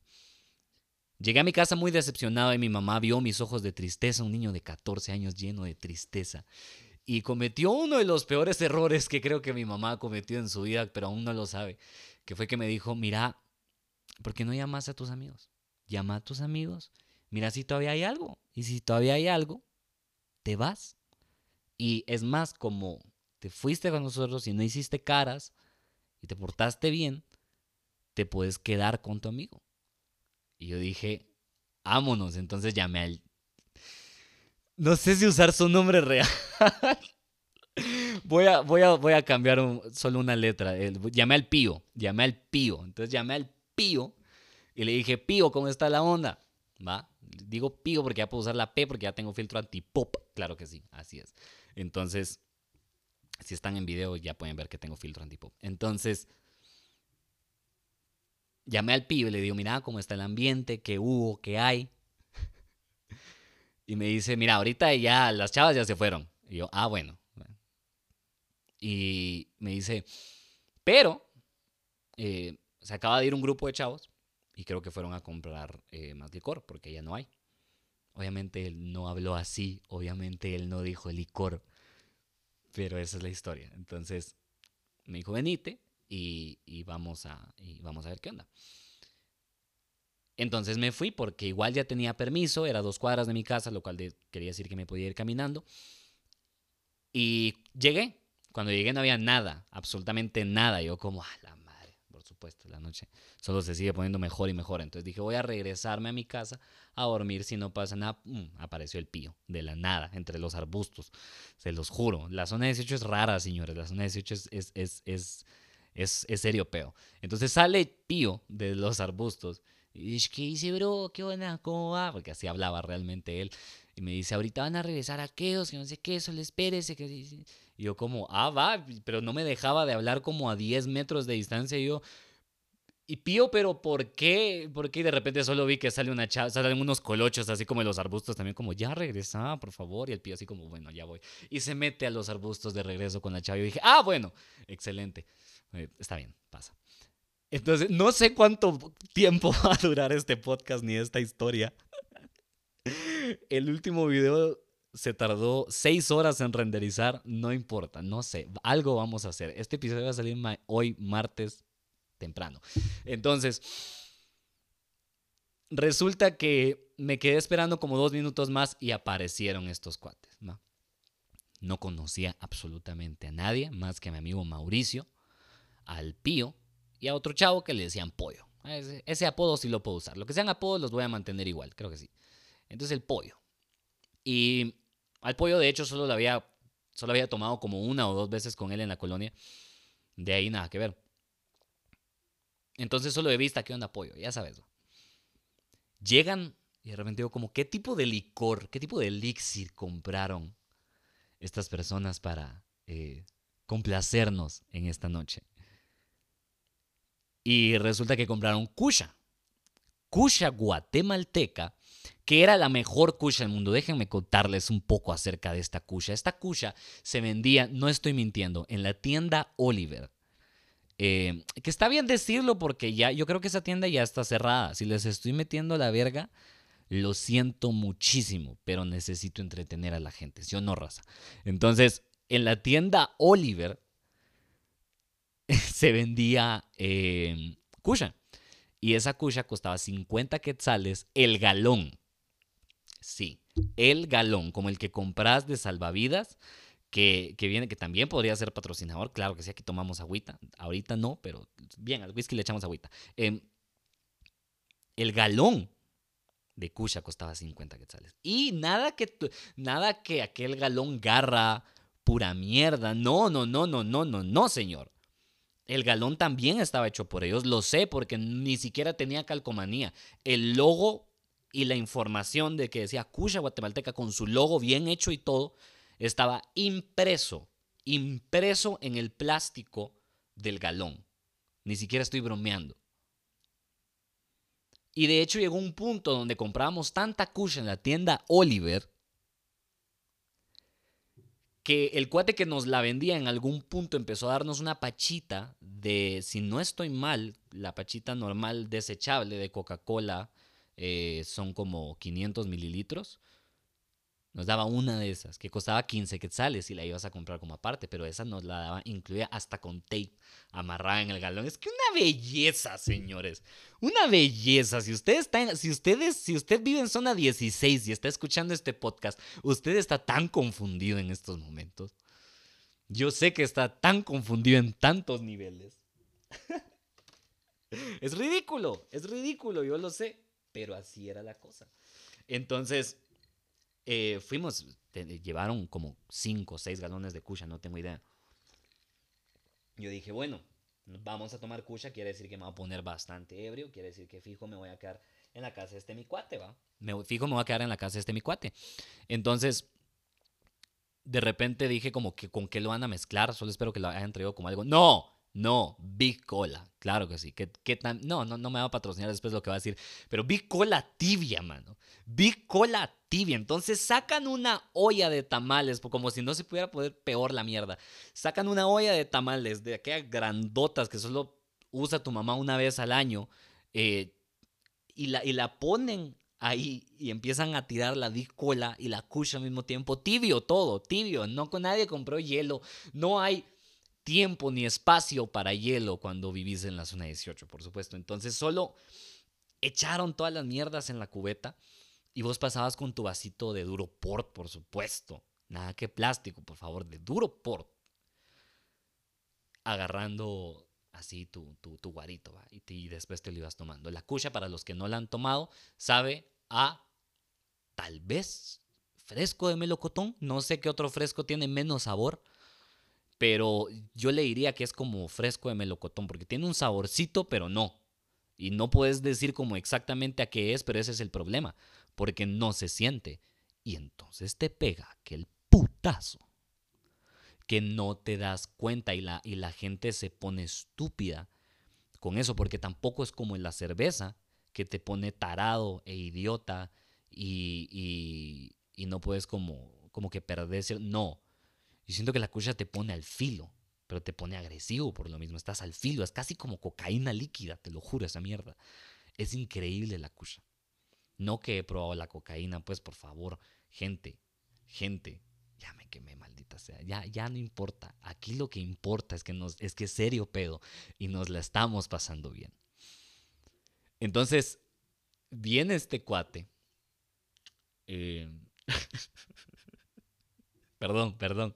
Llegué a mi casa muy decepcionado y mi mamá vio mis ojos de tristeza. Un niño de catorce años lleno de tristeza. Y cometió uno de los peores errores que creo que mi mamá ha cometido en su vida, pero aún no lo sabe. Que fue que me dijo, mira, ¿por qué no llamas a tus amigos? Llama a tus amigos, mira si todavía hay algo. Y si todavía hay algo, te vas. Y es más, como te fuiste con nosotros y no hiciste caras y te portaste bien, te puedes quedar con tu amigo. Y yo dije, vámonos. Entonces llamé al... No sé si usar su nombre real. Voy a, voy a, voy a cambiar un, solo una letra. Llamé al Pío. Llamé al Pío. Entonces llamé al Pío y le dije, Pío, ¿cómo está la onda? ¿Va? Digo Pío porque ya puedo usar la P porque ya tengo filtro antipop. Claro que sí, así es. Entonces, si están en video ya pueden ver que tengo filtro antipop. Entonces, llamé al Pío y le digo, mira, ¿cómo está el ambiente? ¿Qué hubo? ¿Qué hay? Y me dice, mira, ahorita ya las chavas ya se fueron. Y yo, ah, bueno. Y me dice, pero... Eh, se acaba de ir un grupo de chavos y creo que fueron a comprar eh, más licor porque ya no hay. Obviamente él no habló así, obviamente él no dijo licor, pero esa es la historia. Entonces me dijo, venite y, y, vamos a, y vamos a ver qué onda. Entonces me fui porque igual ya tenía permiso, era dos cuadras de mi casa, lo cual de, quería decir que me podía ir caminando. Y llegué. Cuando llegué no había nada, absolutamente nada. Yo como, ah, la supuesto, la noche solo se sigue poniendo mejor y mejor. Entonces dije, voy a regresarme a mi casa a dormir si no pasa nada. Mm, apareció el Pío de la nada, entre los arbustos, se los juro. La zona dieciocho es rara, señores. La zona dieciocho es, es, es, es, es, es serio peo. Entonces sale Pío de los arbustos y dice, ¿qué dice, bro? ¿Qué onda? ¿Cómo va? Porque así hablaba realmente él. Y me dice, ahorita van a regresar aquellos, que no sé qué, solo espérese. Que... Y yo como, ah, va, pero no me dejaba de hablar como a diez metros de distancia. Y yo, y Pío, pero ¿por qué? ¿Por qué? Y de repente solo vi que sale una chava, salen unos colochos así como en los arbustos también, como, ya regresa, por favor. Y el Pío así como, bueno, ya voy. Y se mete a los arbustos de regreso con la chava. Y yo dije, ah, bueno, excelente. Eh, está bien, pasa. Entonces, no sé cuánto tiempo va a durar este podcast ni esta historia. El último video se tardó seis horas en renderizar, no importa, no sé, algo vamos a hacer. Este episodio va a salir ma- hoy martes temprano. Entonces, resulta que me quedé esperando como dos minutos más y aparecieron estos cuates, ¿no? No conocía absolutamente a nadie más que a mi amigo Mauricio, al Pío y a otro chavo que le decían Pollo. Ese, ese apodo sí lo puedo usar, lo que sean apodos los voy a mantener igual, creo que sí. Entonces el Pollo. Y al Pollo, de hecho, solo lo había, solo había tomado como una o dos veces con él en la colonia. De ahí nada que ver. Entonces solo de vista, ¿qué onda, Pollo? Ya sabes. Llegan y de repente digo como, ¿qué tipo de licor, qué tipo de elixir compraron estas personas para eh, complacernos en esta noche? Y resulta que compraron Kusha. Kusha guatemalteca, que era la mejor Kusha del mundo. Déjenme contarles un poco acerca de esta Kusha. Esta Kusha se vendía, no estoy mintiendo, en la tienda Oliver. Eh, que está bien decirlo porque ya, yo creo que esa tienda ya está cerrada. Si les estoy metiendo la verga, lo siento muchísimo, pero necesito entretener a la gente. ¿Sí o no, raza? Entonces, en la tienda Oliver se vendía eh, Kusha. Y esa Kusha costaba cincuenta quetzales el galón. Sí, el galón, como el que compras de salvavidas, que, que viene, que también podría ser patrocinador. Claro que sí, aquí tomamos agüita. Ahorita no, pero bien, al whisky le echamos agüita. Eh, el galón de Cucha costaba cincuenta quetzales. Y nada que, nada que aquel galón garra pura mierda. No, no, no, no, no, no, no, señor. El galón también estaba hecho por ellos. Lo sé porque ni siquiera tenía calcomanía. El logo y la información de que decía Cucha Guatemalteca con su logo bien hecho y todo, estaba impreso, impreso en el plástico del galón. Ni siquiera estoy bromeando. Y de hecho llegó un punto donde comprábamos tanta Cucha en la tienda Oliver que el cuate que nos la vendía en algún punto empezó a darnos una pachita de, si no estoy mal, la pachita normal desechable de Coca-Cola, eh, son como quinientos mililitros. Nos daba una de esas que costaba quince quetzales y la ibas a comprar como aparte, pero esa nos la daba incluida hasta con tape amarrada en el galón. Es que una belleza, señores. Una belleza. Si usted está en, si ustedes, si usted vive en zona dieciséis y está escuchando este podcast, usted está tan confundido en estos momentos. Yo sé que está tan confundido en tantos niveles. Es ridículo, es ridículo, yo lo sé, pero así era la cosa. Entonces, Eh, fuimos, te, llevaron como cinco o seis galones de Cucha, no tengo idea. Yo dije, bueno, vamos a tomar Cucha, quiere decir que me voy a poner bastante ebrio, quiere decir que fijo me voy a quedar en la casa de este mi cuate, ¿va? Me, fijo me voy a quedar en la casa de este mi cuate. Entonces, de repente dije como que con qué lo van a mezclar, solo espero que lo hayan traído como algo. ¡No! No, Big Cola, claro que sí. ¿Qué, qué tan? No, no, no me va a patrocinar después lo que va a decir. Pero Big Cola tibia, mano. Big Cola tibia. Entonces sacan una olla de tamales, como si no se pudiera poner peor la mierda. Sacan una olla de tamales de aquellas grandotas que solo usa tu mamá una vez al año, eh, y, la, y la ponen ahí y empiezan a tirar la Big Cola y la Cucha al mismo tiempo. Tibio todo, tibio. No, nadie compró hielo. No hay tiempo ni espacio para hielo cuando vivís en la zona dieciocho, por supuesto. Entonces solo echaron todas las mierdas en la cubeta y vos pasabas con tu vasito de duro port, por supuesto. Nada que plástico, por favor, de duro port. Agarrando así tu, tu, tu guarito, ¿va? Y, te, y después te lo ibas tomando. La Cucha, para los que no la han tomado, sabe a tal vez fresco de melocotón. No sé qué otro fresco tiene menos sabor, pero yo le diría que es como fresco de melocotón, porque tiene un saborcito, pero no. Y no puedes decir como exactamente a qué es, pero ese es el problema, porque no se siente. Y entonces te pega aquel putazo que no te das cuenta y la, y la gente se pone estúpida con eso, porque tampoco es como en la cerveza, que te pone tarado e idiota y, y, y no puedes como, como que perder. No. Yo siento que la Cucha te pone al filo, pero te pone agresivo por lo mismo. Estás al filo, es casi como cocaína líquida, te lo juro, esa mierda. Es increíble la Cucha. No que he probado la cocaína, pues por favor, gente, gente, ya me quemé, maldita sea. Ya, ya no importa. Aquí lo que importa es que, nos, es que es serio pedo y nos la estamos pasando bien. Entonces, viene este cuate. Eh... Perdón, perdón,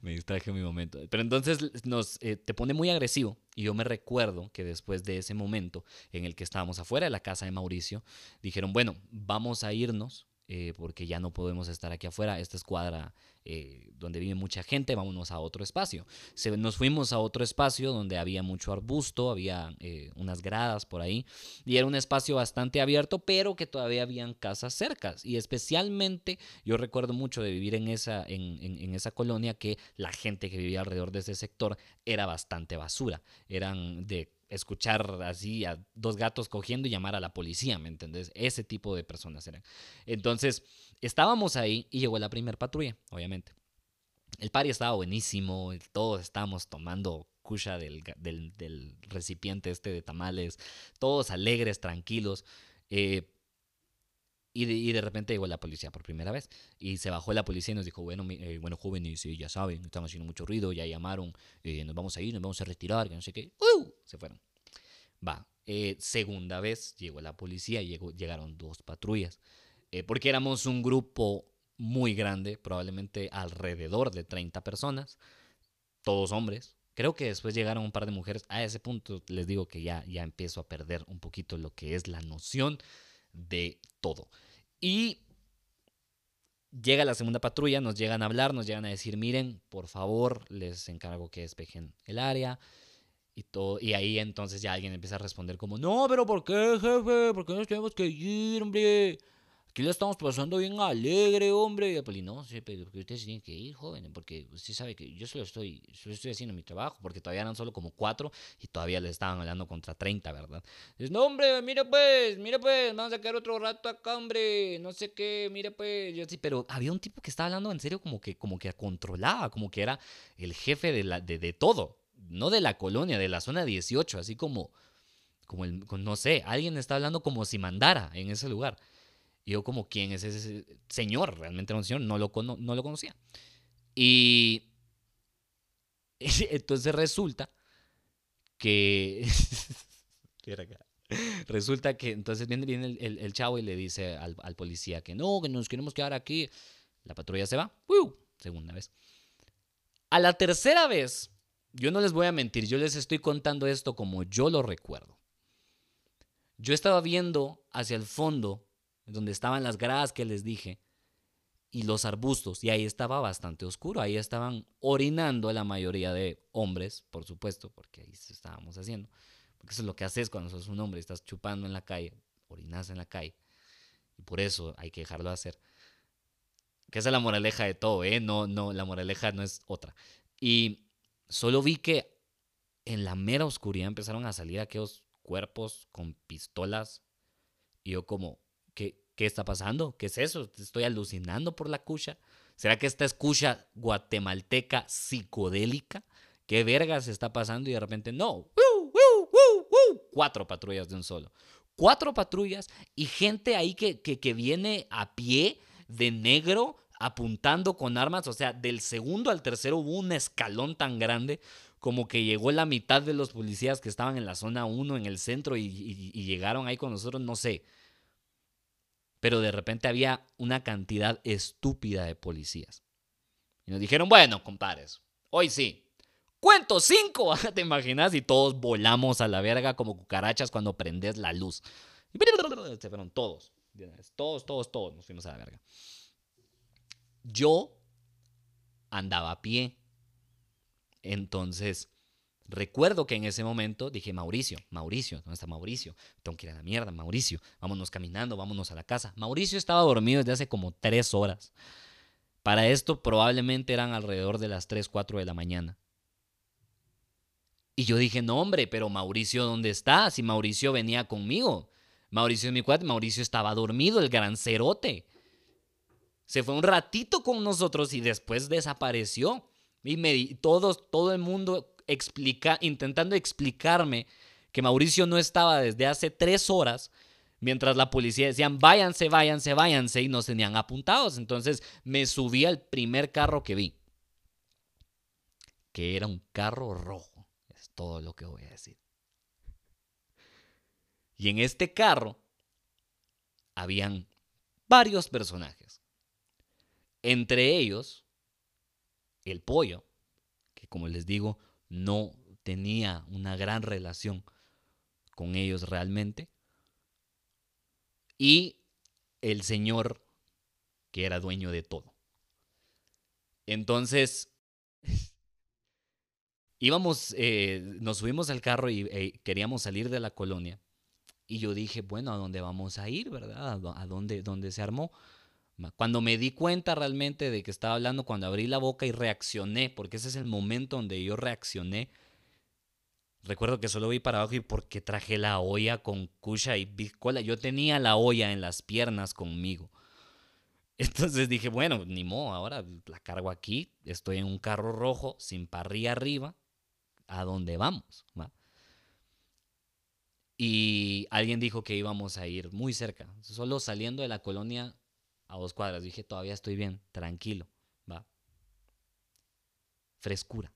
me distraje en mi momento. Pero entonces nos, eh, te pone muy agresivo y yo me recuerdo que después de ese momento en el que estábamos afuera de la casa de Mauricio, dijeron, bueno, vamos a irnos eh, porque ya no podemos estar aquí afuera. Esta es cuadra eh, donde vive mucha gente, vámonos a otro espacio. Se, nos fuimos a otro espacio donde había mucho arbusto, había eh, unas gradas por ahí y era un espacio bastante abierto, pero que todavía habían casas cercas. Y especialmente yo recuerdo mucho de vivir en esa, en, en, en esa colonia, que la gente que vivía alrededor de ese sector era bastante basura. Eran de escuchar así a dos gatos cogiendo y llamar a la policía, ¿me entendés? Ese tipo de personas eran. Entonces estábamos ahí y llegó la primer patrulla, obviamente. El party estaba buenísimo, todos estábamos tomando Cucha del, del, del recipiente este de tamales, todos alegres, tranquilos, eh, y, de, y de repente llegó la policía por primera vez, y se bajó la policía y nos dijo, bueno, eh, bueno jóvenes, eh, ya saben, están haciendo mucho ruido, ya llamaron, eh, nos vamos a ir, nos vamos a retirar, que no sé qué, ¡uh! Se fueron. Va, eh, segunda vez llegó la policía, llegó, llegaron dos patrullas, eh, porque éramos un grupo muy grande, probablemente alrededor de treinta personas, todos hombres. Creo que después llegaron un par de mujeres. A ese punto les digo que ya, ya empiezo a perder un poquito lo que es la noción de todo. Y llega la segunda patrulla, nos llegan a hablar, nos llegan a decir, miren, por favor, les encargo que despejen el área. Y, todo, y ahí entonces ya alguien empieza a responder como, no, pero ¿por qué, jefe? ¿Por qué nos tenemos que ir, hombre? Aquí la estamos pasando bien alegre, hombre. Y Apoli, no, sí, pero ustedes tienen que ir, jóvenes, porque usted sabe que yo solo estoy, solo estoy haciendo mi trabajo, porque todavía eran solo como cuatro y todavía le estaban hablando contra treinta, ¿verdad? Dices, no, hombre, mira pues, mira pues, vamos a quedar otro rato acá, hombre, no sé qué, mira pues. Yo sí, pero había un tipo que estaba hablando en serio como que, como que controlaba, como que era el jefe de, la, de, de todo. No de la colonia, de la zona dieciocho, así como, como el, no sé, alguien está hablando como si mandara en ese lugar. Y yo como, ¿quién es ese señor? Realmente era un señor, no lo, no, no lo conocía. Y entonces resulta que... resulta que entonces viene, viene el, el, el chavo y le dice al, al policía que no, que nos queremos quedar aquí. La patrulla se va, ¡uy! Segunda vez. A la tercera vez... Yo no les voy a mentir, yo les estoy contando esto como yo lo recuerdo. Yo estaba viendo hacia el fondo, donde estaban las gradas que les dije, y los arbustos, y ahí estaba bastante oscuro. Ahí estaban orinando la mayoría de hombres, por supuesto, porque ahí estábamos haciendo. Porque eso es lo que haces cuando sos un hombre, estás chupando en la calle, orinas en la calle. Y por eso hay que dejarlo hacer. Que esa es la moraleja de todo, ¿eh? No, no, la moraleja no es otra. Y... solo vi que en la mera oscuridad empezaron a salir aquellos cuerpos con pistolas. Y yo como, ¿qué, qué está pasando? ¿Qué es eso? ¿Estoy alucinando por la cucha? ¿Será que esta es cucha guatemalteca psicodélica? ¿Qué verga se está pasando? Y de repente, no. Cuatro patrullas de un solo. Cuatro patrullas y gente ahí que, que, que viene a pie de negro, apuntando con armas. O sea, del segundo al tercero hubo un escalón tan grande como que llegó la mitad de los policías que estaban en la zona uno, en el centro, y, y, y llegaron ahí con nosotros, no sé. Pero de repente había una cantidad estúpida de policías. Y nos dijeron, bueno, compadres, hoy sí. ¡Cuento cinco! ¿Te imaginas? Y todos volamos a la verga como cucarachas cuando prendes la luz. Se fueron todos. Todos, todos, todos nos fuimos a la verga. Yo andaba a pie, entonces recuerdo que en ese momento dije, Mauricio, Mauricio, ¿dónde está Mauricio? Tengo que ir a la mierda, Mauricio, vámonos caminando, vámonos a la casa. Mauricio estaba dormido desde hace como tres horas. Para esto probablemente eran alrededor de las tres, cuatro de la mañana. Y yo dije, no hombre, pero Mauricio, ¿dónde está? Si Mauricio venía conmigo, Mauricio es mi cuate, Mauricio estaba dormido, el gran cerote. Se fue un ratito con nosotros y después desapareció. Y me, todos, todo el mundo explica, intentando explicarme que Mauricio no estaba desde hace tres horas, mientras la policía decían, váyanse, váyanse, váyanse, y nos tenían apuntados. Entonces me subí al primer carro que vi, que era un carro rojo. Es todo lo que voy a decir. Y en este carro habían varios personajes. Entre ellos, el pollo, que como les digo, no tenía una gran relación con ellos realmente. Y el señor, que era dueño de todo. Entonces, íbamos, eh, nos subimos al carro y eh, queríamos salir de la colonia. Y yo dije, bueno, ¿a dónde vamos a ir, verdad? ¿A dónde, dónde se armó? Cuando me di cuenta realmente de que estaba hablando, cuando abrí la boca y reaccioné, porque ese es el momento donde yo reaccioné, recuerdo que solo vi para abajo y porque traje la olla con cucha y bizcola. Yo tenía la olla en las piernas conmigo. Entonces dije, bueno, ni modo, ahora la cargo aquí, estoy en un carro rojo, sin parrilla arriba, ¿a dónde vamos? ¿Va? Y alguien dijo que íbamos a ir muy cerca, solo saliendo de la colonia a dos cuadras. Dije, todavía estoy bien, tranquilo, va. Frescura.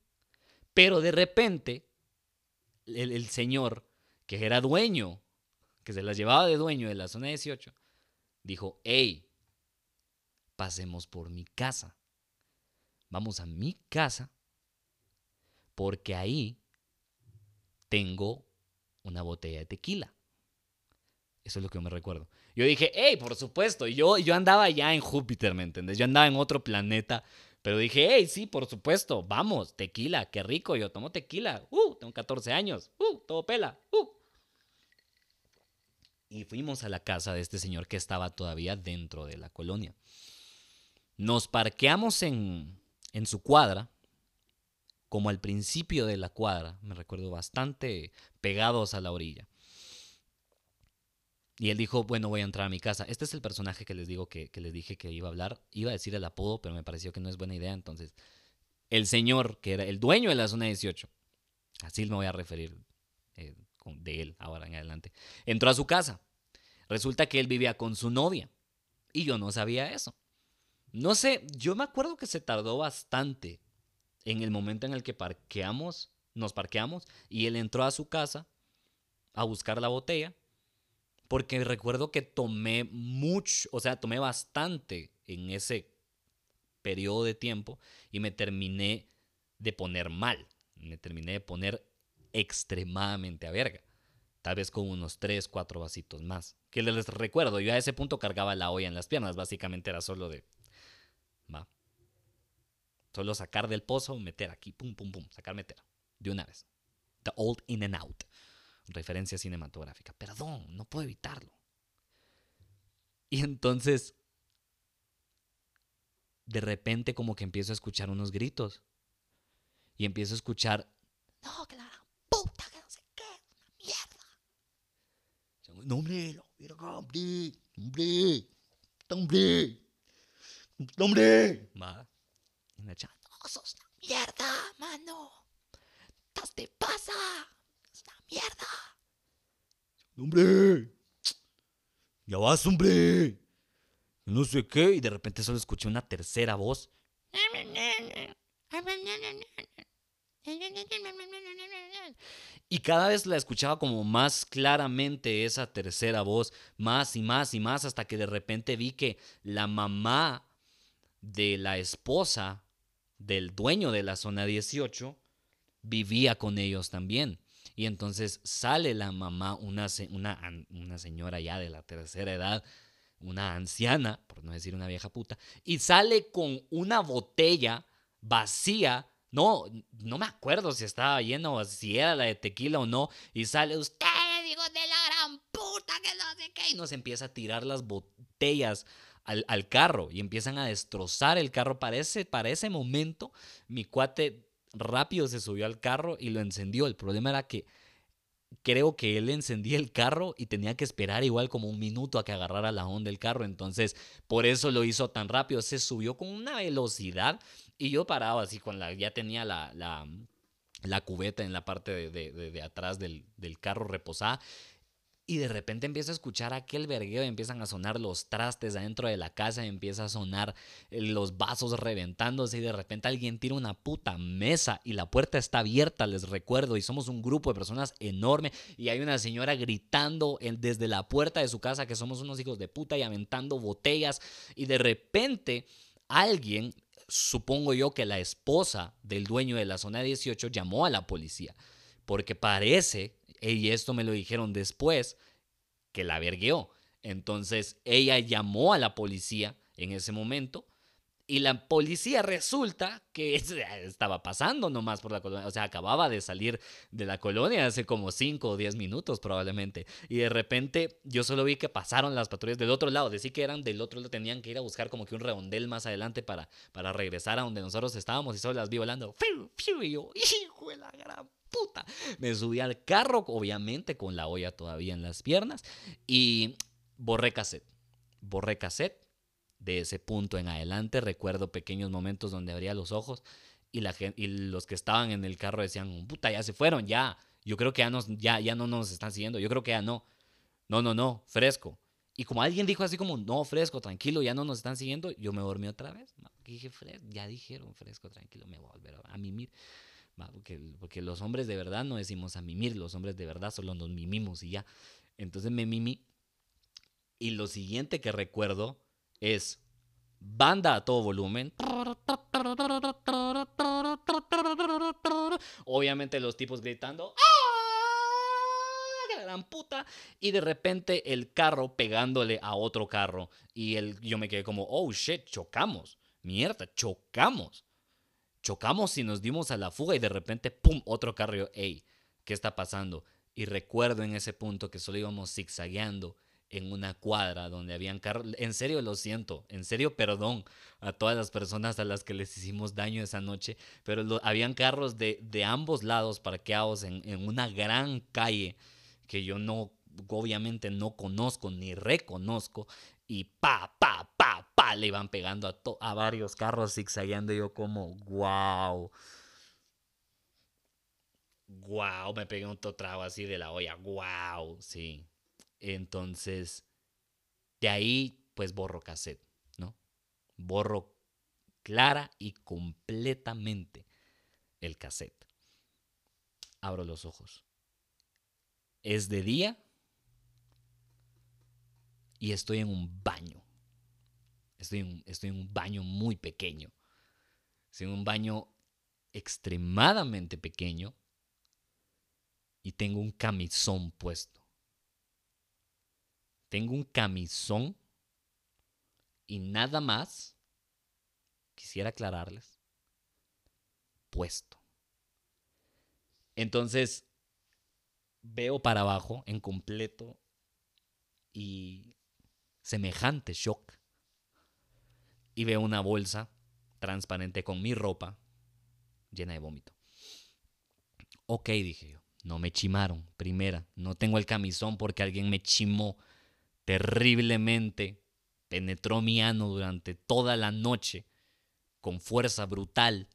Pero de repente, el, el señor, que era dueño, que se las llevaba de dueño de la zona dieciocho, dijo, hey, pasemos por mi casa. Vamos a mi casa, porque ahí tengo una botella de tequila. Eso es lo que me recuerdo. Yo dije, hey, por supuesto. Yo, yo andaba ya en Júpiter, ¿me entendés? Yo andaba en otro planeta. Pero dije, hey, sí, por supuesto. Vamos, tequila, qué rico. Yo tomo tequila. Uh, tengo catorce años. Uh, todo pela. Uh. Y fuimos a la casa de este señor que estaba todavía dentro de la colonia. Nos parqueamos en, en su cuadra, como al principio de la cuadra, me recuerdo, bastante pegados a la orilla. Y él dijo, bueno, voy a entrar a mi casa. Este es el personaje que les digo que, que les dije que iba a hablar. Iba a decir el apodo, pero me pareció que no es buena idea. Entonces, el señor, que era el dueño de la zona dieciocho, así me voy a referir eh, con, de él ahora en adelante, entró a su casa. Resulta que él vivía con su novia y yo no sabía eso. No sé, yo me acuerdo que se tardó bastante en el momento en el que parqueamos, nos parqueamos y él entró a su casa a buscar la botella, porque recuerdo que tomé mucho, o sea, tomé bastante en ese periodo de tiempo y me terminé de poner mal, me terminé de poner extremadamente a verga. Tal vez con unos tres, cuatro vasitos más. Que les recuerdo, yo a ese punto cargaba la olla en las piernas, básicamente era solo de... Va. Solo sacar del pozo, meter aquí, pum, pum, pum, sacar, meter. De una vez. The old in and out. Referencia cinematográfica. Perdón, no puedo evitarlo. Y entonces, de repente como que empiezo a escuchar unos gritos. Y empiezo a escuchar, no, que la puta, que no sé qué, una mierda. No, hombre, no, verga, hombre, hombre, hombre. ¡Hombre! Va. Y me echan, ¡no, sos una mierda, mano! ¡Estás de pasa! ¡Es una mierda! ¡Hombre! ¡Ya vas, hombre! No sé qué. Y de repente solo escuché una tercera voz. Y cada vez la escuchaba como más claramente esa tercera voz. Más y más y más. Hasta que de repente vi que la mamá de la esposa del dueño de la zona dieciocho vivía con ellos también. Y entonces sale la mamá, una, una, una señora ya de la tercera edad, una anciana, por no decir una vieja puta, y sale con una botella vacía. No, no me acuerdo si estaba llena o si era la de tequila o no. Y sale, ustedes, hijos de la gran puta, que no sé qué. Y nos empieza a tirar las botellas Al, al carro y empiezan a destrozar el carro. Para ese, para ese momento mi cuate rápido se subió al carro y lo encendió. El problema era que creo que él encendía el carro y tenía que esperar igual como un minuto a que agarrara la onda del carro, entonces por eso lo hizo tan rápido. Se subió con una velocidad y yo paraba así con la, ya tenía la, la, la cubeta en la parte de, de, de, de atrás del, del carro reposada. Y de repente empiezo a escuchar aquel vergueo y empiezan a sonar los trastes adentro de la casa. Y empieza a sonar los vasos reventándose y de repente alguien tira una puta mesa y la puerta está abierta, les recuerdo. Y somos un grupo de personas enorme y hay una señora gritando desde la puerta de su casa que somos unos hijos de puta y aventando botellas. Y de repente alguien, supongo yo que la esposa del dueño de la zona dieciocho, llamó a la policía. Porque parece... Y esto me lo dijeron después, que la vergueó. Entonces ella llamó a la policía en ese momento y la policía resulta que estaba pasando nomás por la colonia. O sea, acababa de salir de la colonia hace como cinco o diez minutos probablemente. Y de repente yo solo vi que pasaron las patrullas del otro lado. Decí que eran del otro lado, tenían que ir a buscar como que un redondel más adelante para, para regresar a donde nosotros estábamos y solo las vi volando. Y yo, hijo de la gran puta, me subí al carro, obviamente con la olla todavía en las piernas, y borré cassette, borré cassette. De ese punto en adelante recuerdo pequeños momentos donde abría los ojos y, la gente, y los que estaban en el carro decían, puta, ya se fueron, ya, yo creo que ya, nos, ya, ya no nos están siguiendo, yo creo que ya no, no, no, no, fresco. Y como alguien dijo así como, no, fresco, tranquilo, ya no nos están siguiendo, yo me dormí otra vez, dije, fresco, ya dijeron, fresco, tranquilo, me voy a volver a mimir. Porque, porque los hombres de verdad no decimos a mimir, los hombres de verdad solo nos mimimos y ya. Entonces me mimí. Y lo siguiente que recuerdo es banda a todo volumen. Obviamente los tipos gritando. gran puta, y de repente el carro pegándole a otro carro, y el, yo me quedé como, oh shit, chocamos, mierda, chocamos, chocamos y nos dimos a la fuga, y de repente, pum, otro carro, yo, hey, ¿qué está pasando? Y recuerdo en ese punto que solo íbamos zigzagueando en una cuadra donde habían carros. En serio lo siento, en serio perdón a todas las personas a las que les hicimos daño esa noche, pero lo, habían carros de, de ambos lados parqueados en, en una gran calle que yo no, obviamente no conozco ni reconozco, y pa, pa, pa, pa, le iban pegando a, to, a varios carros zigzagueando, y yo como, wow, wow, me pegué un totrago así de la olla, wow, sí. Entonces, de ahí, pues borro cassette, ¿no? Borro clara y completamente el cassette. Abro los ojos. Es de día y estoy en un baño. Estoy en, estoy en un baño muy pequeño. Estoy en un baño extremadamente pequeño y tengo un camisón puesto. Tengo un camisón y nada más, quisiera aclararles, puesto. Entonces, veo para abajo en completo y semejante shock. Y veo una bolsa transparente con mi ropa llena de vómito. Ok, dije yo, no me chimaron, primera. No tengo el camisón porque alguien me chimó. Terriblemente penetró mi ano durante toda la noche con fuerza brutal,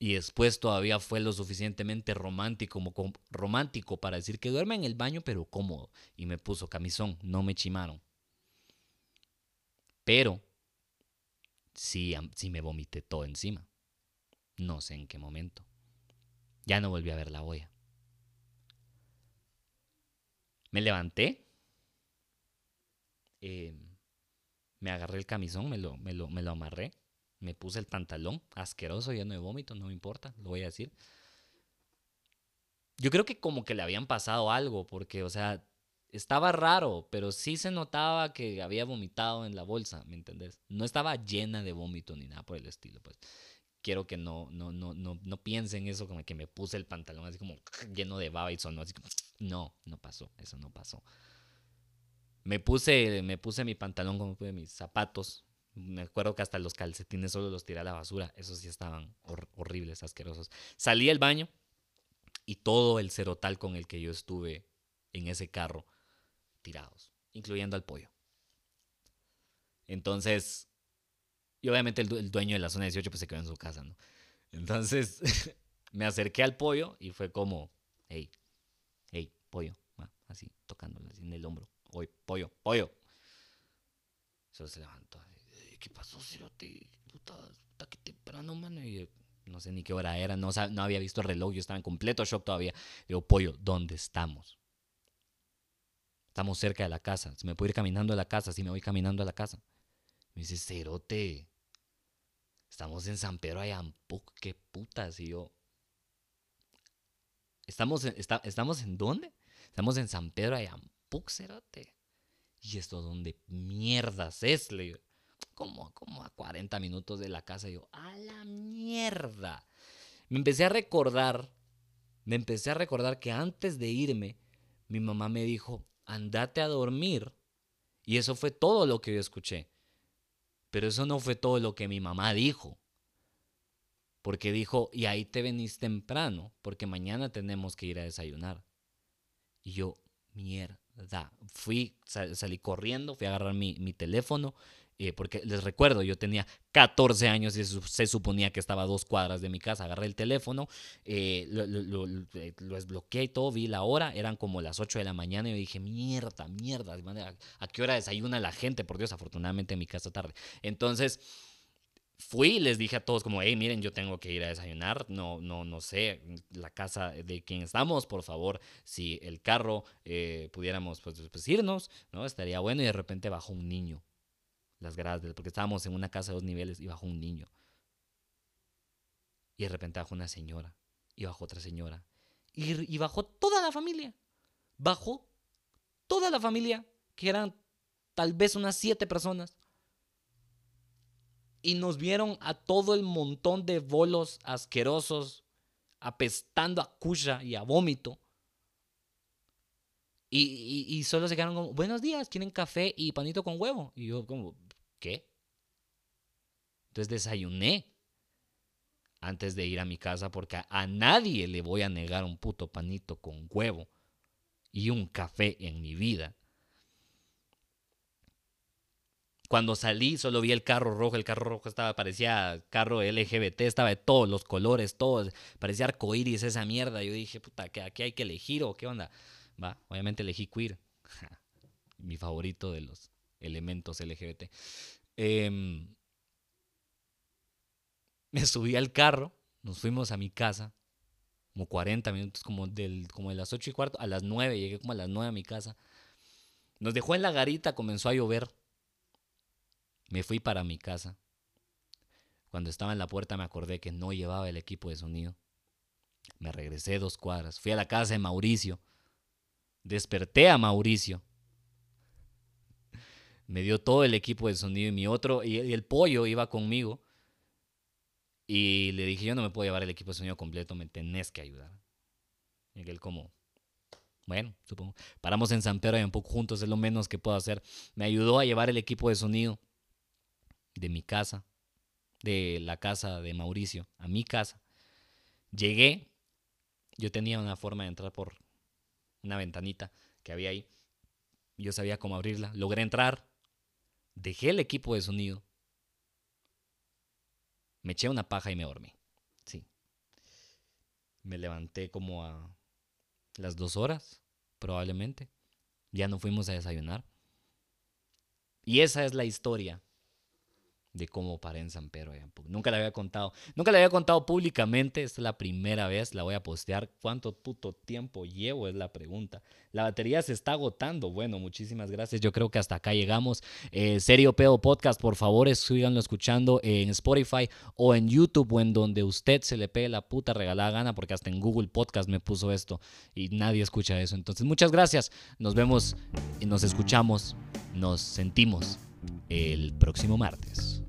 y después todavía fue lo suficientemente romántico, como, romántico para decir que duerme en el baño pero cómodo, y me puso camisón, no me chimaron, pero sí, sí me vomité todo encima, no sé en qué momento, ya no volví a ver la olla. Me levanté. Eh, me agarré el camisón, me lo, me, lo, me lo amarré, me puse el pantalón, asqueroso, lleno de vómito, no me importa, lo voy a decir. Yo creo que como que le habían pasado algo, porque, o sea, estaba raro, pero sí se notaba que había vomitado en la bolsa, ¿me entendés? No estaba llena de vómito ni nada por el estilo, pues. Quiero que no, no, no, no, no piensen eso, como que me puse el pantalón así como lleno de baba y sonó así como... No, no pasó, eso no pasó. Me puse, me puse mi pantalón, como pude mis zapatos. Me acuerdo que hasta los calcetines solo los tiré a la basura. Esos sí estaban hor- horribles, asquerosos. Salí del baño y todo el cerotal con el que yo estuve en ese carro, tirados, incluyendo al pollo. Entonces, y obviamente el, du- el dueño de la zona dieciocho pues se quedó en su casa, ¿no? Entonces, me acerqué al pollo y fue como, hey, hey, pollo, ah, así, tocándole así en el hombro. Oye, pollo, pollo. Solo se levantó. ¿Qué pasó, cerote? Puta, puta, qué temprano, mano. Y no sé ni qué hora era. No, no había visto el reloj. Yo estaba en completo shock todavía. Digo, pollo, ¿dónde estamos? Estamos cerca de la casa. Si me puedo ir caminando a la casa, si me voy caminando a la casa. Me dice, cerote, estamos en San Pedro Ayampuc. ¿Qué putas? Y yo, ¿Estamos en, está, ¿estamos en dónde? Estamos en San Pedro Ayampuc. Puxerote. ¿Y esto dónde mierdas es? Le digo, como, como a cuarenta minutos de la casa. Y yo, a la mierda. Me empecé a recordar, me empecé a recordar que antes de irme, mi mamá me dijo, andate a dormir. Y eso fue todo lo que yo escuché. Pero eso no fue todo lo que mi mamá dijo. Porque dijo, y ahí te venís temprano, porque mañana tenemos que ir a desayunar. Y yo, mierda. Da. Fui, sal, salí corriendo, fui a agarrar mi, mi teléfono, eh, porque les recuerdo, yo tenía catorce años y se, se suponía que estaba a dos cuadras de mi casa. Agarré el teléfono, eh, lo, lo, lo, lo desbloqueé y todo, vi la hora, eran como las ocho de la mañana y yo dije, mierda, mierda, ¿a, a qué hora desayuna la gente? Por Dios, afortunadamente en mi casa tarde. Entonces... Fui y les dije a todos como, hey, miren, yo tengo que ir a desayunar, no, no, no sé, la casa de quien estamos, por favor, si el carro eh, pudiéramos pues, pues irnos, ¿no? Estaría bueno. Y de repente bajó un niño, las gradas, de, porque estábamos en una casa de dos niveles y bajó un niño. Y de repente bajó una señora, y bajó otra señora, y, y bajó toda la familia. bajó toda la familia, que eran tal vez unas siete personas, y nos vieron a todo el montón de bolos asquerosos apestando a cucha y a vómito. Y, y, y solo se quedaron como, buenos días, ¿quieren café y panito con huevo? Y yo como, ¿qué? Entonces desayuné antes de ir a mi casa, porque a nadie le voy a negar un puto panito con huevo y un café en mi vida. Cuando salí solo vi el carro rojo. El carro rojo estaba, parecía carro L G B T, estaba de todos los colores, todos, parecía arcoíris esa mierda. Yo dije, puta, ¿qué, aquí hay que elegir o qué onda? Va, obviamente elegí queer, mi favorito de los elementos L G B T. Eh, me subí al carro, nos fuimos a mi casa, como cuarenta minutos, como, del, como de las ocho y cuarto, a las nueve, llegué como a las nueve a mi casa. Nos dejó en la garita, comenzó a llover, me fui para mi casa. Cuando estaba en la puerta me acordé que no llevaba el equipo de sonido, me regresé dos cuadras, fui a la casa de Mauricio. Desperté a Mauricio. Me dio todo el equipo de sonido y mi otro, y el pollo iba conmigo. Y le dije, yo no me puedo llevar el equipo de sonido completo, me tenés que ayudar. Y él como, bueno, supongo. Paramos en San Pedro Ayampuc juntos, es lo menos que puedo hacer. Me ayudó a llevar el equipo de sonido de mi casa, de la casa de Mauricio, a mi casa. Llegué, yo tenía una forma de entrar por una ventanita que había ahí. Yo sabía cómo abrirla. Logré entrar. Dejé el equipo de sonido. Me eché una paja y me dormí. Sí. Me levanté como a las dos horas, probablemente. Ya no fuimos a desayunar. Y esa es la historia de cómo paré en San Pedro Ayampuc. Nunca la había contado. Nunca la había contado públicamente. Esta es la primera vez. La voy a postear. ¿Cuánto puto tiempo llevo? Es la pregunta. La batería se está agotando. Bueno, muchísimas gracias. Yo creo que hasta acá llegamos. Eh, Seriopedo Podcast, por favor, síganlo escuchando en Spotify o en YouTube o en donde usted se le pegue la puta regalada gana, porque hasta en Google Podcast me puso esto y nadie escucha eso. Entonces, muchas gracias. Nos vemos y nos escuchamos. Nos sentimos el próximo martes.